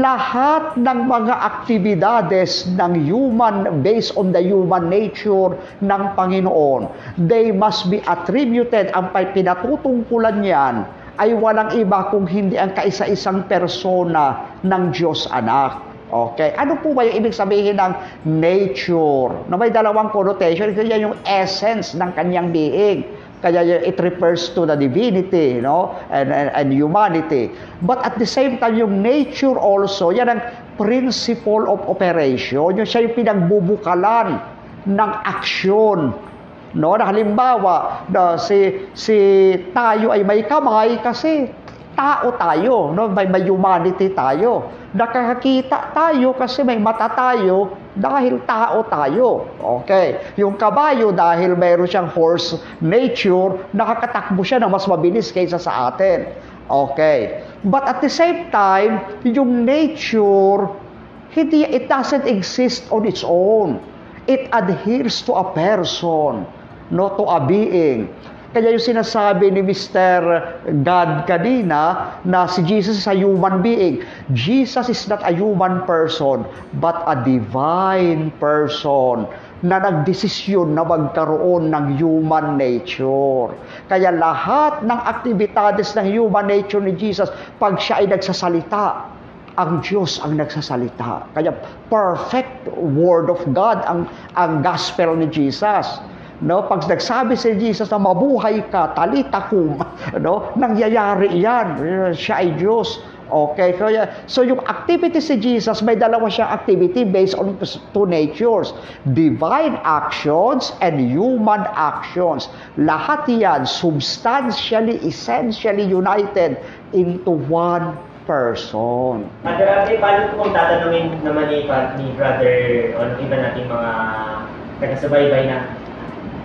lahat ng mga aktibidades ng human, based on the human nature ng Panginoon, they must be attributed, ang pinatutungkulan niyan ay walang iba kung hindi ang kaisa-isang persona ng Diyos Anak. Okay, ano po ba yung ibig sabihin ng nature? Na may dalawang connotation, kaya yung essence ng kanyang being. Kaya it refers to the divinity, no, and humanity. But at the same time, yung nature also, yan ang principle of operation. Yung siya yung pinagbubukalan ng aksyon. No? Na halimbawa, na si tayo ay may kamay kasi tao tayo. No? May humanity tayo. Nakakakita tayo kasi may mata tayo. Dahil tao tayo. Okay. Yung kabayo, dahil mayroon siyang horse nature, nakakatakbo siya na mas mabilis kaysa sa atin. Okay. But at the same time, yung nature, it doesn't exist on its own. It adheres to a person, not to a being. Kaya yung sinasabi ni Mr. God kanina na si Jesus is a human being. Jesus is not a human person, but a divine person na nagdesisyon na magkaroon ng human nature. Kaya lahat ng aktibidades ng human nature ni Jesus, pag siya ay nagsasalita, ang Diyos ang nagsasalita. Kaya perfect word of God ang gospel ni Jesus. No, pag nagsabi si Jesus na mabuhay ka, talita kum, no, nangyayari yan. Siya ay Diyos. Okay, so yung activity si Jesus, may dalawa siyang activity based on two natures, divine actions and human actions. Lahat yan substantially, essentially united into one person. Brother, paano kung tatanungin naman ni Brother o iba nating mga taga-subaybay na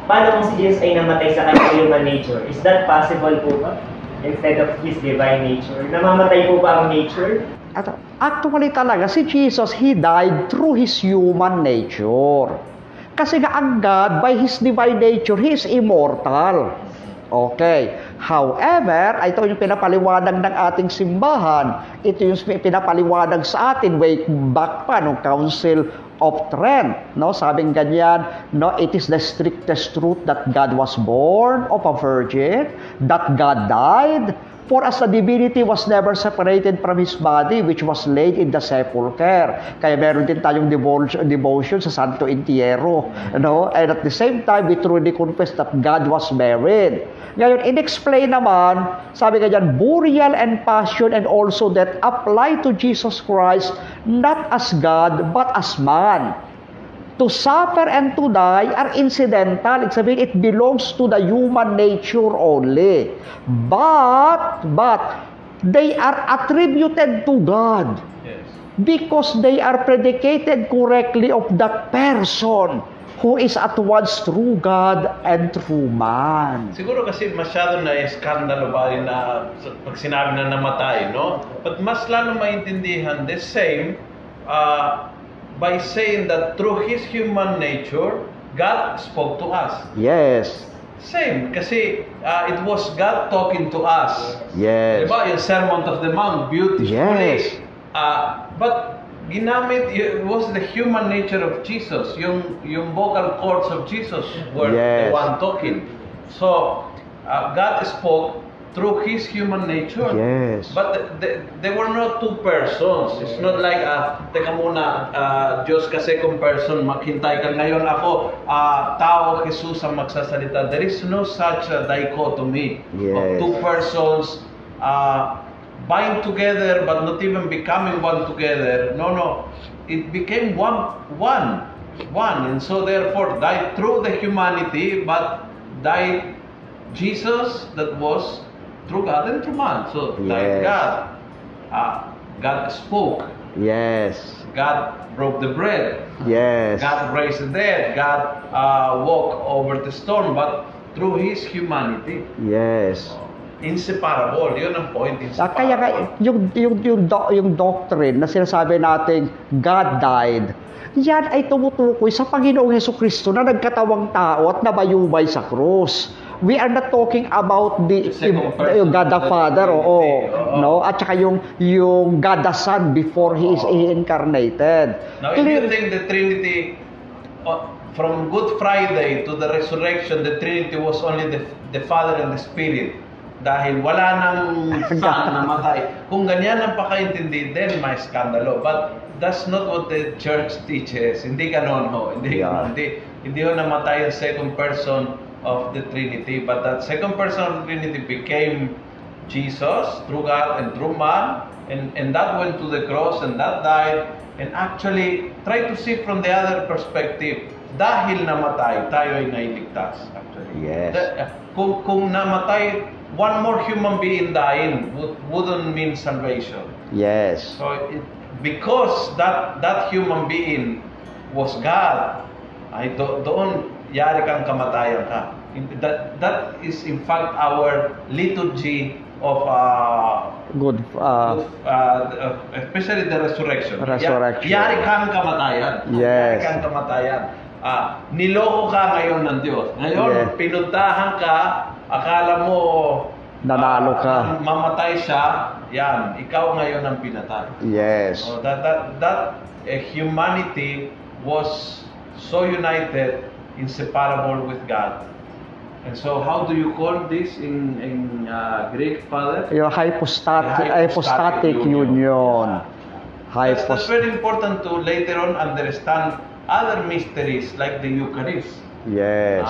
paano kung si Jesus ay namatay sa kanyang human nature? Is that possible po ba? Instead of His divine nature? Namamatay po ba ang nature? Actually talaga, si Jesus, He died through His human nature. Kasi nga ang God, by His divine nature, He is immortal. Okay. However, ito yung pinapaliwanag ng ating simbahan. Ito yung pinapaliwanag sa atin way back pa nung Council of Trent, no, sabing ganyan, no, it is the strictest truth that God was born of a virgin, that God died, for as the divinity was never separated from His body, which was laid in the sepulchre. Kaya meron din tayong devotion sa Santo Entierro, no? And at the same time, we truly confess that God was married. Ngayon, in-explain naman, sabi ka dyan, burial and passion and also that apply to Jesus Christ, not as God, but as man. To suffer and to die are incidental. It's sabihin, it belongs to the human nature only. But they are attributed to God. Yes. because they are predicated correctly of that person who is at once true God and true man. Siguro kasi masyado na eskandalo ba yun na pag sinabi na namatay, no? But mas lalo maintindihan the same by saying that through His human nature, God spoke to us. Yes. Same, kasi it was God talking to us. Yes. Diba? Yung Sermon of the Mount, beautifully. Yes. But ginamit, it was the human nature of Jesus. Yung vocal cords of Jesus were the one talking. So, God spoke through His human nature. Yes. But they were not two persons. It's not like, teka muna, Diyos kasi kung person, maghintay ka ngayon ako, tao, Jesus ang magsasalita. There is no such a dichotomy of two persons bind together but not even becoming one together. No, no. It became one. And so therefore, died through the humanity but died Jesus that was through God and through man. So, like God, God spoke. Yes. God broke the bread. Yes. God raised the dead. God walked over the storm, but through His humanity. Yes. Inseparable. Yun ang point. Inseparable. Kaya yung doctrine na sinasabi natin, God died, yan ay tumutukoy sa Panginoong Jesucristo na nagkatawang tao at nabayubay sa krus. We are not talking about the God the Father, no, at saka yung God the Son before He is incarnated. Now, if you think the Trinity, from Good Friday to the resurrection, the Trinity was only the Father and the Spirit, dahil wala nang Son na matay. Kung ganyan ang pakaintindi, then may skandalo. But that's not what the Church teaches. Hindi ganon, ho. Hindi ho namatay ang second person of the Trinity, but that second person of the Trinity became Jesus, true God and true man, and that went to the cross and that died. And actually, try to see from the other perspective. Dahil namatay, tayo ay nailigtas. Actually, yes. Kung namatay, one more human being dying wouldn't mean salvation. Yes. So because that human being was God, ay doon yari kang kamatayan ka. That is in fact our liturgy of especially the resurrection. Yari kang kamatayan. Yes. Yari kang kamatayan. Niloko ka ngayon ng Diyos. Ngayon, pinuntahan ka, akala mo nanalo ka. Mamatay siya, yan. Ikaw ngayon ang pinatay. Yes. So that humanity was so united, inseparable with God. And so, how do you call this in Greek, Father? Your hypostatic union. That's very important to later on understand other mysteries like the Eucharist. Yes.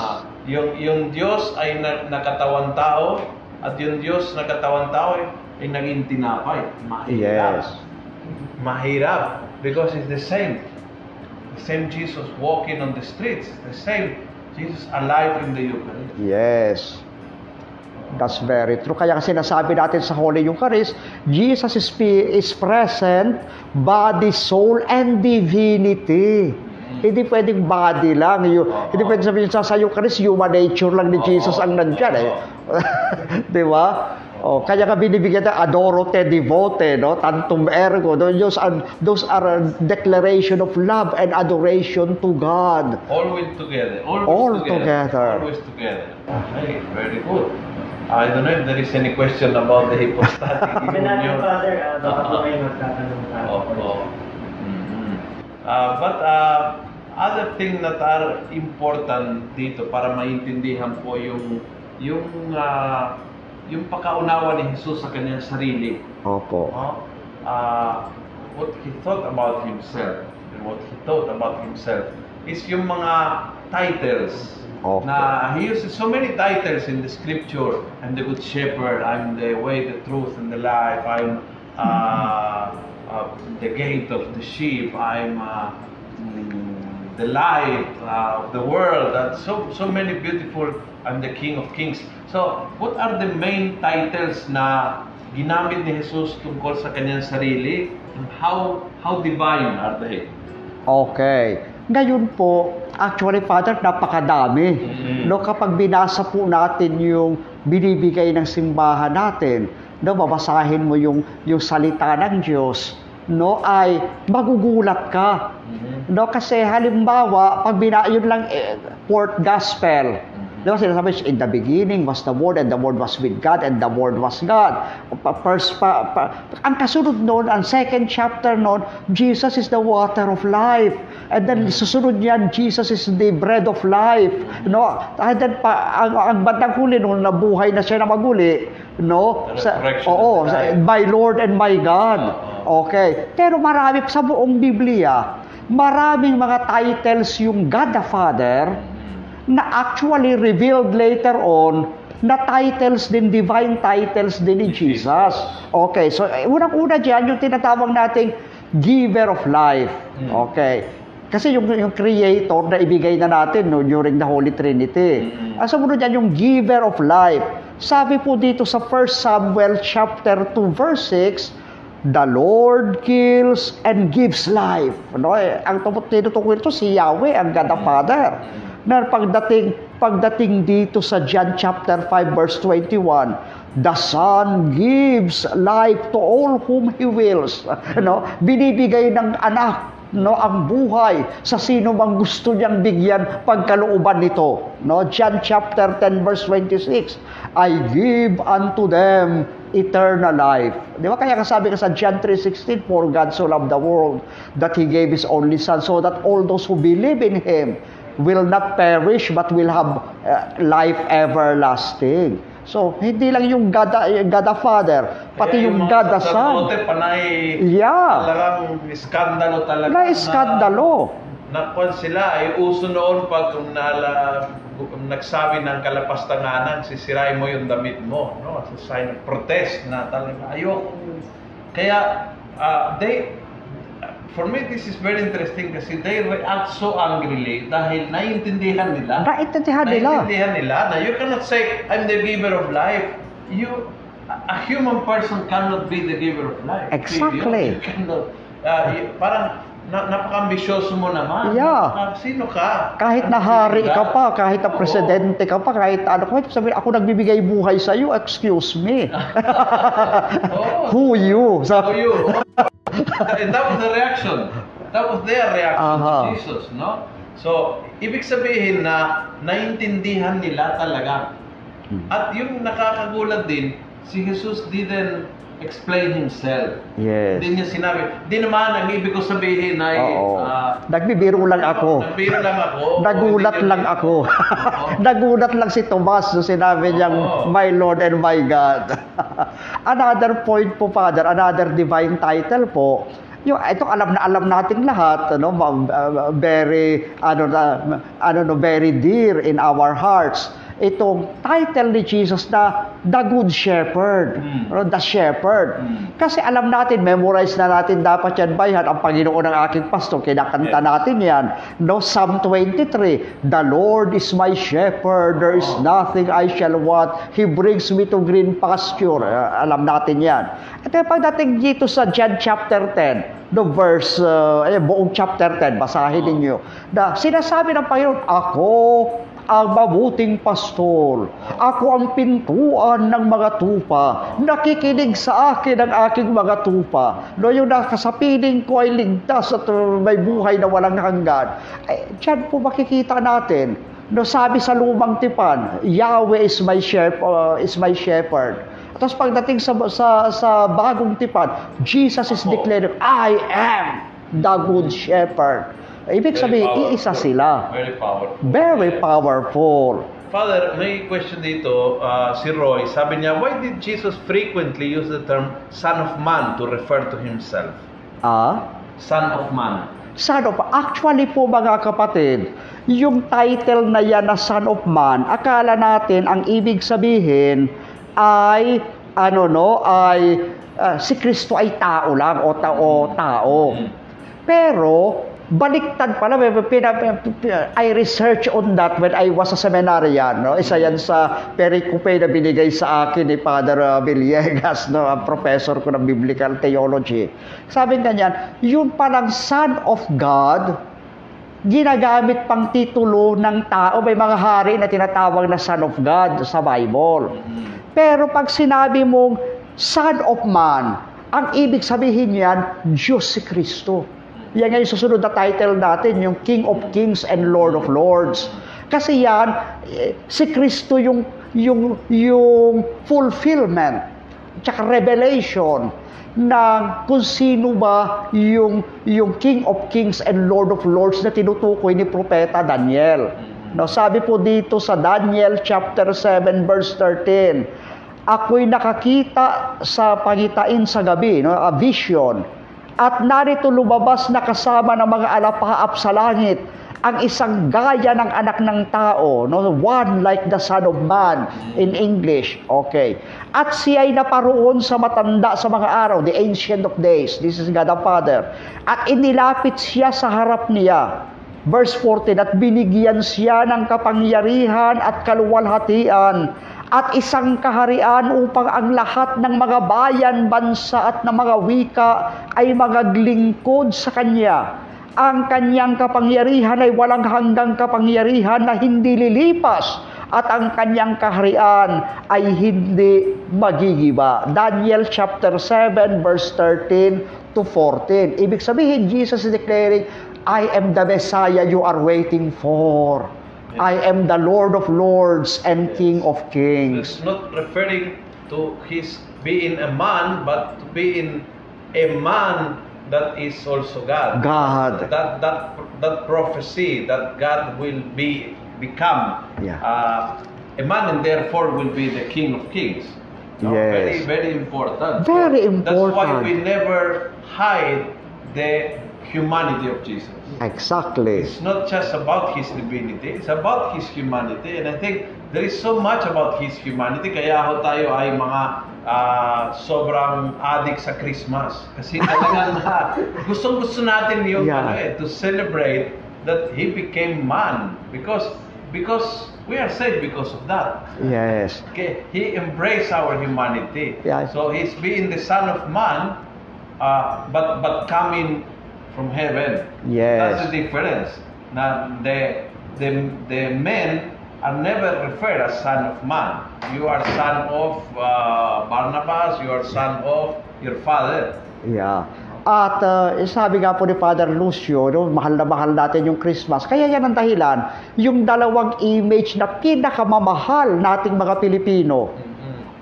Yung Diyos ay nakatawan tao, at yung Diyos nakatawan tao ay naging tinapay. Mahirap. Yes. Mahirap. Because it's the same. The same Jesus walking on the streets. The same Jesus alive in the Eucharist. Yes. That's very true. Kaya kasi nasabi natin sa Holy Eucharist, Jesus is present, body, soul, and divinity. Hindi pwedeng body lang. Hindi pwedeng sabihin sa Eucharist, human nature lang ni Jesus ang nandyan. Di ba? Oh, kaya ka binibigyan ng adoro te devote, no? Tantum ergo. Those are declaration of love and adoration to God. Always together. Okay, very good. I don't know if there is any question about the hypostatic union. Father, baka may magtatanong ka. But other thing that are important dito para maintindihan po yung pagkaunawa ni Jesus sa kanyang sarili. Opo. What he thought about himself is yung mga titles. Opo. Na he uses so many titles in the scripture. I'm the good shepherd, I'm the way, the truth, and the life, I'm the gate of the sheep, I'm the light of the world, and so many beautiful, I'm the King of Kings. So, what are the main titles na ginamit ni Jesus tungkol sa kanyang sarili How divine are they? Okay. Ngayon po, actually, Father, napakadami. No, kapag binasa po natin yung binibigay ng simbahan natin, no, babasahin mo yung salita ng Diyos, no, ay magugulat ka. No, kasi halimbawa, pag yun lang, fourth gospel. Diba sinasabi, in the beginning was the Word, and the Word was with God, and the Word was God. Ang kasunod noon, ang second chapter noon, Jesus is the water of life. And then susunod niyan, Jesus is the bread of life. No? And then ang bandang huli noon, nabuhay na siya na maguli. No? My Lord and my God. Okay. Pero marami sa buong Biblia, maraming mga titles yung God the Father, na actually revealed later on na titles din, divine titles din ni Jesus. Okay, so unang-una dyan, yung tinatawag nating giver of life. Okay. Kasi yung creator na ibigay na natin, no, during the Holy Trinity. Sabi dyan, yung giver of life. Sabi po dito sa 1 Samuel chapter 2 verse 6, the Lord kills and gives life. No? Ang tinutukoy ito si Yahweh, ang God the Father. Na pagdating dito sa John chapter 5 verse 21, the Son gives life to all whom He wills. No? Binibigay ng anak, no, ang buhay sa sino mang gusto niyang bigyan pagkalooban nito. No? John chapter 10 verse 26, I give unto them eternal life. Di ba kaya kasabi ka sa John 3:16, for God so loved the world that He gave His only Son, so that all those who believe in Him will not perish but will have life everlasting. So, hindi lang yung God the Father, pati yung God the Son. Talagang iskandalo talaga. Iskandalo. Nakuan sila, ay uso noon pag nagsabi ng kalapastanganan, sisirain mo yung damit mo, no? As a sign of protest na talaga, ayoko. Kaya, for me, this is very interesting kasi they react so angrily dahil naiintindihan nila na you cannot say, I'm the giver of life. A human person cannot be the giver of life. Exactly. You cannot, parang, napaka-ambisyoso mo naman. Yeah. Sino ka? Kahit na hari ka pa, kahit na presidente ka pa, kahit ano, kahit sabihin, ako nagbibigay buhay sa iyo, excuse me. Who you? Who you? And that was the reaction. That was their reaction to Jesus, no? So, ibig sabihin na naintindihan nila talaga. At yung nakakagulat din, si Jesus didn't explain himself. Yes. Hindi niya sinabi. Hindi naman, ang ibig ko sabihin ay... nagbibiro lang ako. Nagulat lang ako. Nagulat lang si Tomas na sinabi niyang, my Lord and my God. Another point po, Father, another divine title po, ito alam nating lahat, ano, very dear in our hearts. Itong title ni Jesus na The Good Shepherd, or The Shepherd. Kasi alam natin, memorize na natin dapat yan by heart, ang Panginoon ng aking pasto, kinakanta natin yan. No, Psalm 23, the Lord is my shepherd, there is nothing I shall want, He brings me to green pasture. Alam natin yan. At pagdating dito sa John chapter 10, no, verse, buong chapter 10, basahin ninyo, na sinasabi ng Panginoon, ako ang mabuting pastor. Ako ang pintuan ng mga tupa. Nakikinig sa akin ang aking mga tupa. No, yung nakasapiling ko ay ligtas at may buhay na walang hanggan. Diyan po makikita natin. No, sabi sa lumang tipan, Yahweh is my shepherd. Tapos pagdating sa bagong tipan, Jesus is declared, I am the good shepherd. Ibig sabihin, iisa sila. Very powerful. Very powerful. Father, may question dito, si Roy. Sabi niya, why did Jesus frequently use the term Son of Man to refer to Himself? Son of Man. Son of Man. Actually po, mga kapatid, yung title na yan na Son of Man, akala natin ang ibig sabihin ay, si Kristo ay tao lang o tao. Pero, Baliktad pala, I research on that when I was a seminarian, no? Isa yan sa pericope na binigay sa akin ni Father Villegas, no? Ang professor ko ng Biblical Theology. Sabi nga niyan, yung palang Son of God, ginagamit pang titulo ng tao. May mga hari na tinatawag na Son of God sa Bible. Pero pag sinabi mong Son of Man, ang ibig sabihin niyan, Diyos si Kristo. Yan ay susunod na title natin, yung King of Kings and Lord of Lords. Kasi yan, si Kristo yung fulfillment, tsaka revelation ng kung sino ba yung King of Kings and Lord of Lords na tinutukoy ni Propeta Daniel. No, sabi po dito sa Daniel chapter 7 verse 13, ako'y nakakita sa pangitain sa gabi, no, a vision. At narito lumabas na kasama ng mga alapaap sa langit ang isang gaya ng anak ng tao, no? One like the Son of Man in English. Okay. At siya'y naparoon sa matanda sa mga araw, the Ancient of Days. This is God the Father. At inilapit siya sa harap niya. Verse 14, at binigyan siya ng kapangyarihan at kaluwalhatian at isang kaharian upang ang lahat ng mga bayan, bansa at ng mga wika ay magaglingkod sa Kanya. Ang Kanyang kapangyarihan ay walang hanggang kapangyarihan na hindi lilipas at ang Kanyang kaharian ay hindi magigiba. Daniel chapter 7 verse 13 to 14. Ibig sabihin, Jesus is declaring, I am the Messiah you are waiting for. I am the Lord of Lords and King of Kings. It's not referring to his being a man, but to being a man that is also God. God. That prophecy that God will become a man and therefore will be the King of Kings. No? Yes. Very, very important. Very important. That's why we never hide the humanity of Jesus. Exactly. It's not just about his divinity, it's about his humanity, and I think there is so much about his humanity. Kaya ho tayo ay mga sobrang adik sa Christmas. Kasi talagang gustong-gusto natin yung to celebrate that he became man because we are saved because of that. Yes. Okay, he embraced our humanity. Yeah. So he's being the Son of Man, but coming from heaven. Yes. That's the difference. Now, the men are never referred as Son of Man. You are son of Barnabas, you are son of your father. Yeah. At sabi nga po ni Father Lucio, no, mahal na mahal natin yung Christmas. Kaya yan ang dahilan, yung dalawang image na pinakamamahal nating mga Pilipino.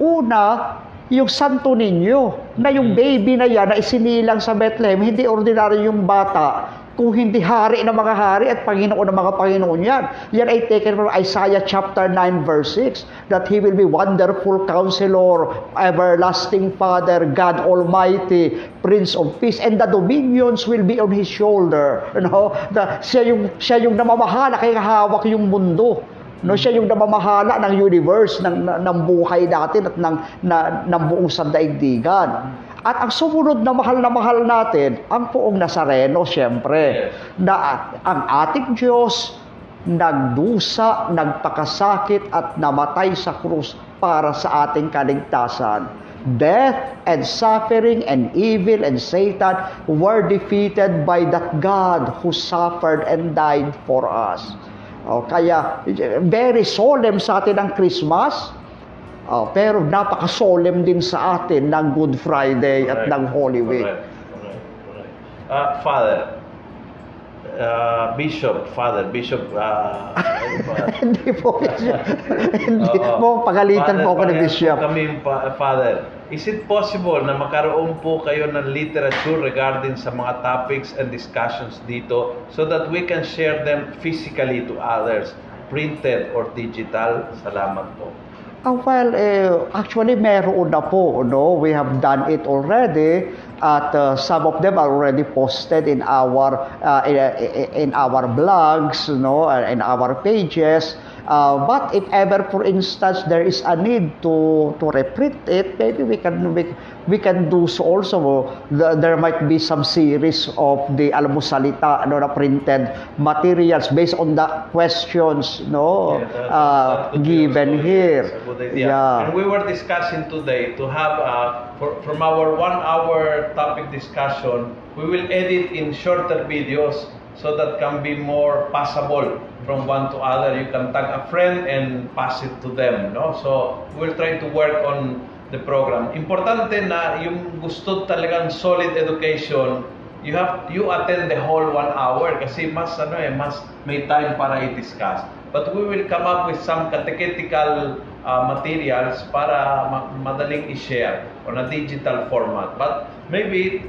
Una, yung Santo Niño, na yung baby na yan na isinilang sa Bethlehem, hindi ordinaryo yung bata, kung hindi hari ng mga hari at Panginoon ng mga Panginoon yan. Yan ay taken from Isaiah chapter 9 verse 6, that he will be wonderful counselor, everlasting Father, God Almighty, Prince of Peace, and the dominions will be on his shoulder. You know, siya yung namamahala, kaya hawak yung mundo. No, siya yung namamahala ng universe, ng buhay natin at ng buong sandaigdigan. At ang sumunod na mahal natin, ang Poong Nazareno, siyempre, na ang ating Diyos nagdusa, nagpakasakit at namatay sa krus para sa ating kaligtasan. Death and suffering and evil and Satan were defeated by that God who suffered and died for us. Oh, kaya very solemn sa atin ang Christmas, pero napaka-solemn din sa atin ng Good Friday at ng Holy Week. Correct. Father, Bishop, hindi po, Bishop. Hindi po, pagalitan po ako ni Bishop. Kami, Father, is it possible na makaroon po kayo ng literature regarding sa mga topics and discussions dito so that we can share them physically to others, printed or digital? Salamat po. Well, actually meron na po, no? We have done it already at some of them are already posted in our blogs, no, in our pages. But if ever, for instance, there is a need to reprint it, maybe we can do so also. There might be some series of the Almosalita, na printed materials based on the questions, no, given here. Yeah. And we were discussing today to have from our 1 hour topic discussion, we will edit in shorter videos, so that can be more passable from one to other. You can tag a friend and pass it to them, no? So we'll try to work on the program. Importante na yung gusto talagang solid education, you attend the whole 1 hour kasi mas mas may time para i-discuss. But we will come up with some catechetical materials para madaling i-share on a digital format. But maybe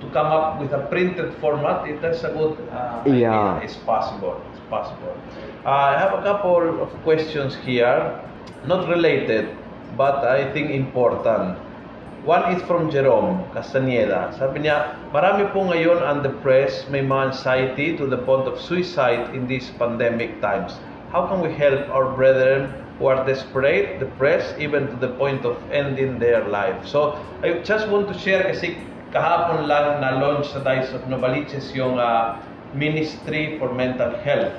to come up with a printed format, it is a good idea. It's possible. It's possible. I have a couple of questions here, not related, but I think important. One is from Jerome Castañeda. Sabi niya, marami po ngayon on the press, may mga anxiety to the point of suicide in these pandemic times. How can we help our brethren who are desperate, depressed, even to the point of ending their life? So, I just want to share kasi kahapon lang na-launch sa Diocese of Novaliches yung Ministry for Mental Health.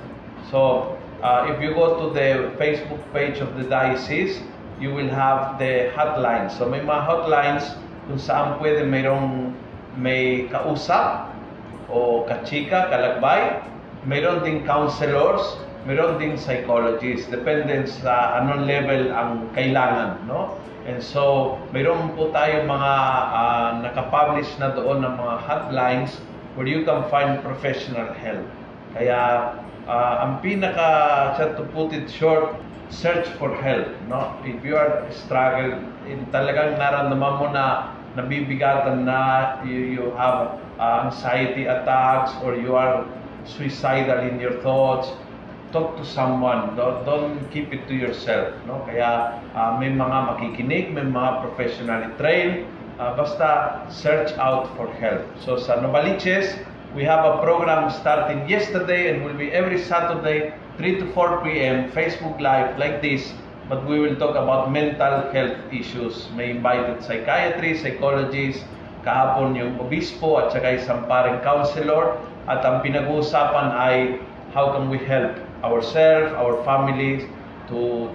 So, if you go to the Facebook page of the diocese, you will have the hotlines. So may mga hotlines kung saan pwede may kausap o kachika, kalagbay. Mayroon ding counselors, mayroon ding psychologists. Depende sa anong level ang kailangan, no? And so, mayroon po tayo mga nakapublish na doon ng mga hotlines where you can find professional help. Kaya, ang pinaka, to put it short, search for help, no? If you are struggling, talagang nararamdaman mo na nabibigatan na, you have anxiety attacks or you are suicidal in your thoughts, talk to someone. Don't keep it to yourself, no? Kaya may mga makikinig, may mga professionally trained, basta search out for help. So sa Novaliches, we have a program starting yesterday and will be every Saturday 3 to 4 p.m. Facebook Live like this, but we will talk about mental health issues. May invited psychiatrists, psychologists, kahapon yung obispo at saka isang parang counselor, at ang pinag-uusapan ay how can we help ourselves, our families to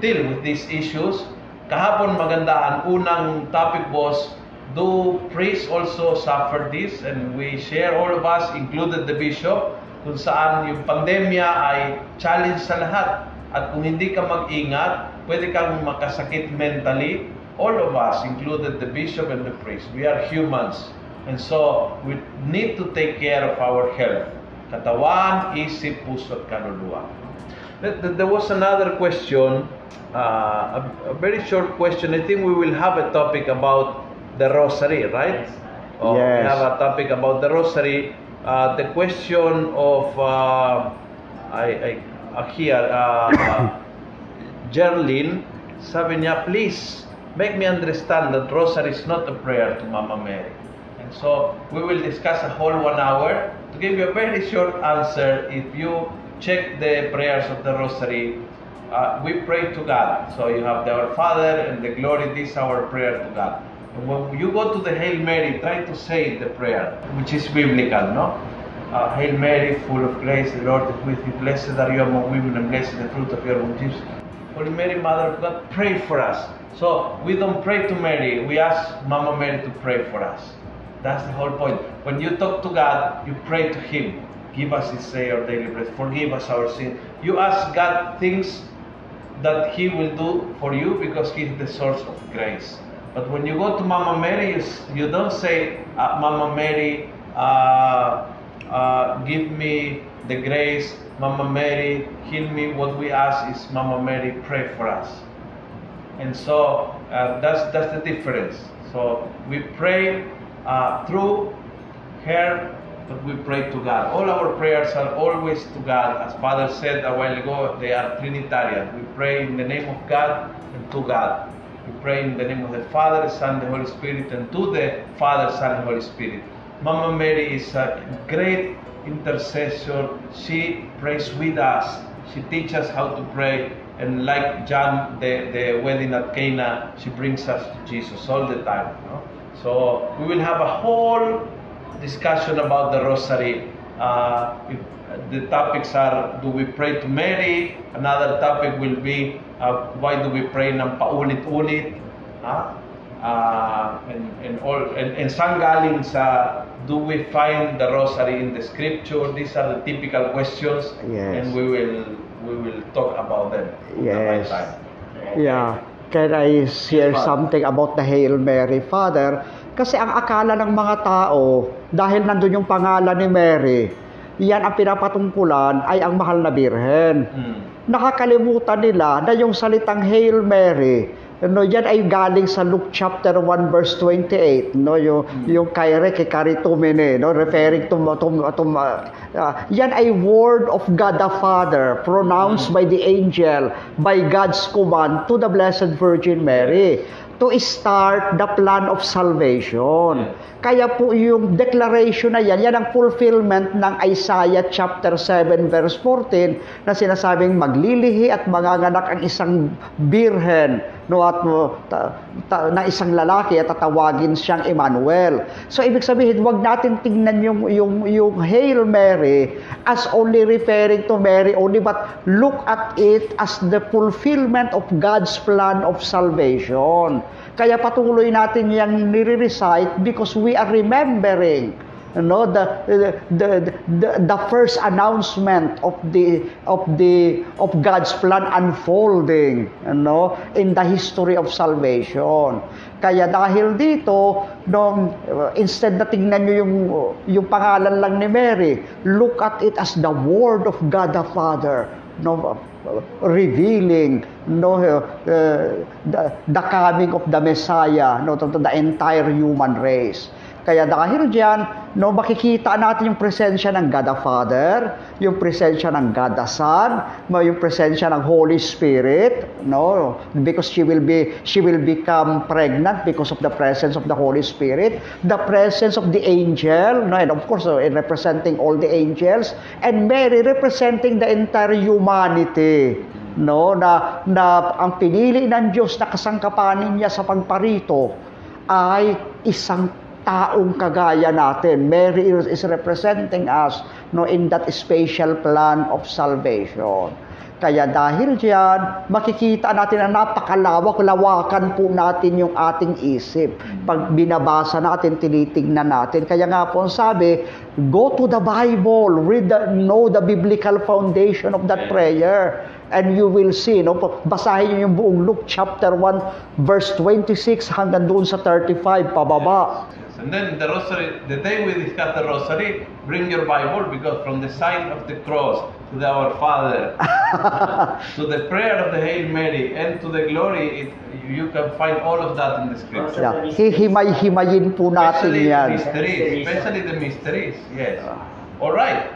deal with these issues. Kahapon maganda ang unang topic was, do priests also suffer this? And we share, all of us, included the bishop, kung saan yung pandemya ay challenge sa lahat. At kung hindi ka mag-ingat, pwede kang makasakit mentally. All of us, included the bishop and the priest, we are humans. And so, we need to take care of our health. Katawan, isip, puso at kaluluwa. There was another question, a very short question. I think we will have a topic about the rosary, right? Yes. Oh, yes. We have a topic about the rosary. The question of Gerlin, sabi niya, please make me understand that rosary is not a prayer to Mama Mary. And so we will discuss a whole 1 hour to give you a very short answer. If you check the prayers of the rosary, we pray to God. So you have the Our Father and the Glory, this our prayer to God. When you go to the Hail Mary, try to say the prayer, which is biblical, no? Hail Mary, full of grace, the Lord is with you. Blessed are you among women, and blessed is the fruit of your womb, Jesus. Holy Mary, Mother of God, pray for us. So we don't pray to Mary, we ask Mama Mary to pray for us. That's the whole point. When you talk to God, you pray to Him. Give us His day or daily bread. Forgive us our sin. You ask God things that He will do for you because He is the source of grace. But when you go to Mama Mary, you don't say, Mama Mary, give me the grace, Mama Mary, heal me. What we ask is, Mama Mary, pray for us. And so that's the difference. So we pray through her, but we pray to God. All our prayers are always to God. As Father said a while ago, they are Trinitarian. We pray in the name of God and to God. We pray in the name of the Father, the Son, the Holy Spirit, and to the Father, Son, and Holy Spirit. Mama Mary is a great intercessor. She prays with us. She teaches us how to pray. And like John, the wedding at Cana, she brings us to Jesus all the time. No? So we will have a whole discussion about the Rosary. The topics are, do we pray to Mary? Another topic will be, why do we pray ng paulit-ulit? And saan galing sa, do we find the Rosary in the Scripture? These are the typical questions, yes. And we will talk about them. Yes. Yeah. Can I share something about the Hail Mary, Father? Kasi ang akala ng mga tao, dahil nandun yung pangalan ni Mary, yan ang pinapatungkulan ay ang mahal na birhen. Nakakalimutan nila na yung salitang Hail Mary, no, yan ay galing sa Luke chapter 1 verse 28, no, yung kaire ke karitumene, no, referring to yan ay word of God the Father pronounced by the angel by God's command to the Blessed Virgin Mary to start the plan of salvation. Kaya po yung declaration na yan, yan ang fulfillment ng Isaiah chapter 7 verse 14 na sinasabing maglilihi at manganganak ang isang birhen, no, at na isang lalaki at tatawagin siyang Emmanuel. So ibig sabihin, wag natin tingnan yung Hail Mary as only referring to Mary only, but look at it as the fulfillment of God's plan of salvation. Kaya patuloy natin yang nire-recite because we are remembering, you know, the first announcement of God's plan unfolding, you know, in the history of salvation. Kaya dahil dito, instead na tingnan nyo yung pangalan lang ni Mary, look at it as the word of God the Father, no, revealing, no, the coming of the Messiah, no, to the entire human race. Kaya dahil diyan, no, makikita natin yung presensya ng God the Father, yung presensya ng God the Son, yung presensya ng Holy Spirit, no, because she will become pregnant because of the presence of the Holy Spirit, the presence of the angel, no, and of course, representing all the angels, and Mary representing the entire humanity, no, na ang pinili ng Diyos na kasangkapanin niya sa pagparito ay isang taong kagaya natin. Mary is representing us, no, in that special plan of salvation. Kaya dahil diyan, makikita natin na napakalawak-lawakan po natin yung ating isip. Pag binabasa natin, tinitingnan natin. Kaya nga po ang sabi, go to the Bible, read the biblical foundation of that prayer. And you will see, no, basahin niyo yung buong Luke chapter 1 verse 26 hanggang doon sa 35 pababa. And then the Rosary, the day we discuss the Rosary, bring your Bible, because from the sign of the cross to the Our Father, to the prayer of the Hail Mary, and to the glory, you can find all of that in the Scripture. Yeah. Hihimay-himayin po natin yan. Especially the mysteries, yes. All right.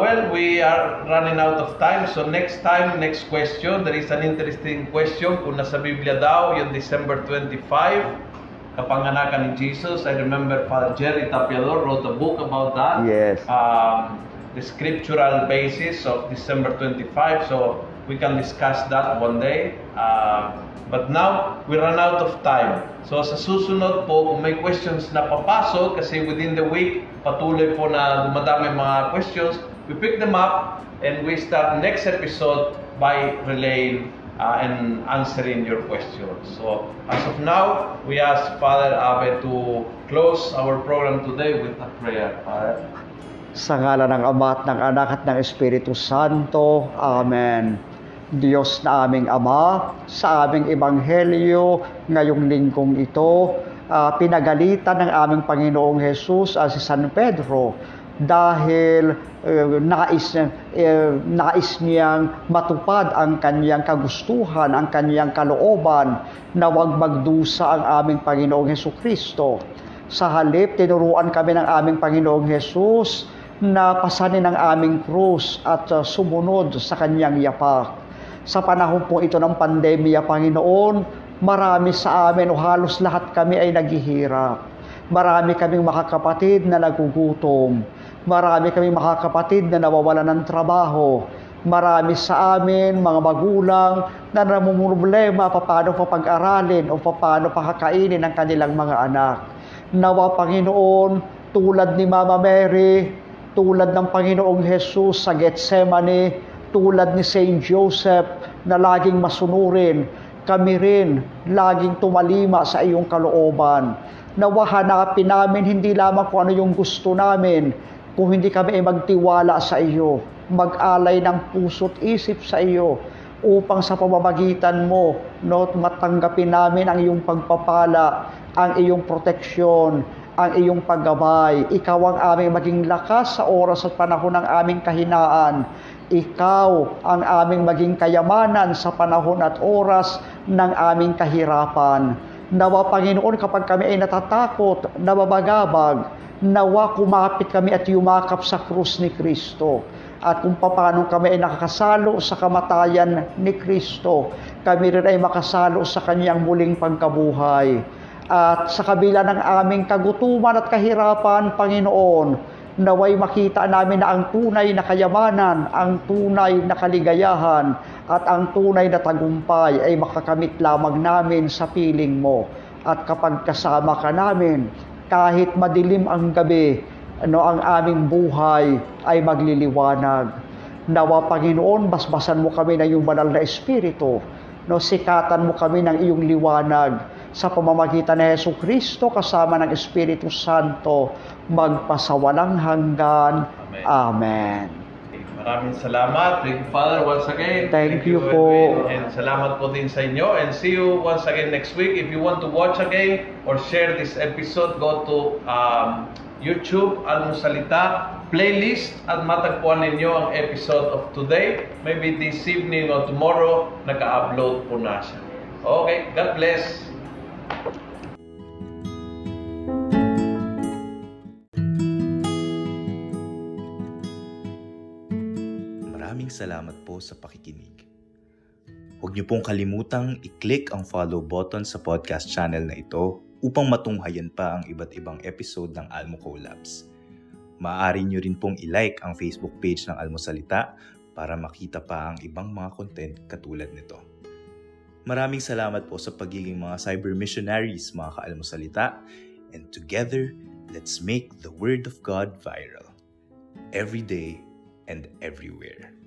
Well, we are running out of time, so next time, next question. There is an interesting question. Kung nasa Biblia daw, yung December 25. Kapanganakan ni Jesus. I remember Father Jerry Tapiador wrote a book about that. Yes. The scriptural basis of December 25. So we can discuss that one day. But now, we run out of time. So sa susunod po, kung may questions na papasok, kasi within the week, patuloy po na dumadami mga questions, we pick them up and we start next episode by relaying and answering your questions. So, as of now, we ask Father Abe to close our program today with a prayer. Father. Sa ngala ng Ama at ng Anak at ng Espiritu Santo. Amen. Diyos na aming Ama, sa aming Ebanghelyo ngayong linggong ito, pinagalitan ng aming Panginoong Jesus si San Pedro dahil nais niyang matupad ang kaniyang kagustuhan, ang kaniyang kalooban na huwag magdusa ang aming Panginoong Jesucristo. Sa halip, tinuruan kami ng aming Panginoong Jesus na pasanin ang aming krus at sumunod sa kaniyang yapak. Sa panahon po ito ng pandemya, Panginoon, marami sa amin o halos lahat kami ay naghihirap. Marami kaming makakapatid na nagugutom. Marami kaming mga kapatid na nawawalan ng trabaho. Marami sa amin, mga magulang, na namumroblema paano papag-aralin o paano pakakainin ang kanilang mga anak. Nawa Panginoon, tulad ni Mama Mary, tulad ng Panginoong Jesus sa Getsemani, tulad ni Saint Joseph na laging masunurin, kami rin laging tumalima sa iyong kalooban. Nawa hanapin namin hindi lamang kung ano yung gusto namin, kung hindi kami ay magtiwala sa iyo. Mag-alay ng puso't isip sa iyo upang sa pamamagitan mo matanggapin namin ang iyong pagpapala, ang iyong proteksyon, ang iyong paggabay. Ikaw ang aming maging lakas sa oras at panahon ng aming kahinaan. Ikaw ang aming maging kayamanan sa panahon at oras ng aming kahirapan. Nawa Panginoon, kapag kami ay natatakot, nababagabag, nawa kumapit kami at yumakap sa krus ni Kristo. At kung paano kami ay nakakasalo sa kamatayan ni Kristo, kami rin ay makasalo sa Kanyang muling pagkabuhay. At sa kabila ng aming kagutuman at kahirapan, Panginoon, naway makita namin na ang tunay na kayamanan, ang tunay na kaligayahan, at ang tunay na tagumpay ay makakamit lamang namin sa piling mo. At kapag kasama ka namin, kahit madilim ang gabi, ang aming buhay ay magliliwanag. Nawa Panginoon, basbasan mo kami ng iyong banal na espiritu. Sikatan mo kami ng iyong liwanag sa pamamagitan ni Hesus Kristo kasama ng Espiritu Santo magpasawalang hanggan. Amen. Maraming salamat, Rick Father, once again. Thank you po. And salamat po din sa inyo. And see you once again next week. If you want to watch again or share this episode, go to YouTube, Almosalita, playlist at matagpuan ninyo ang episode of today. Maybe this evening or tomorrow, naka-upload po na siya. Okay, God bless! Maraming salamat po sa pakikinig. Huwag niyo pong kalimutang i-click ang follow button sa podcast channel na ito upang matunghayan pa ang iba't ibang episode ng Almo Collabs. Maaari nyo rin pong i-like ang Facebook page ng Almosalita para makita pa ang ibang mga content katulad nito. Maraming salamat po sa pagiging mga cyber missionaries, mga ka-Almosalita, and together, let's make the Word of God viral, every day and everywhere.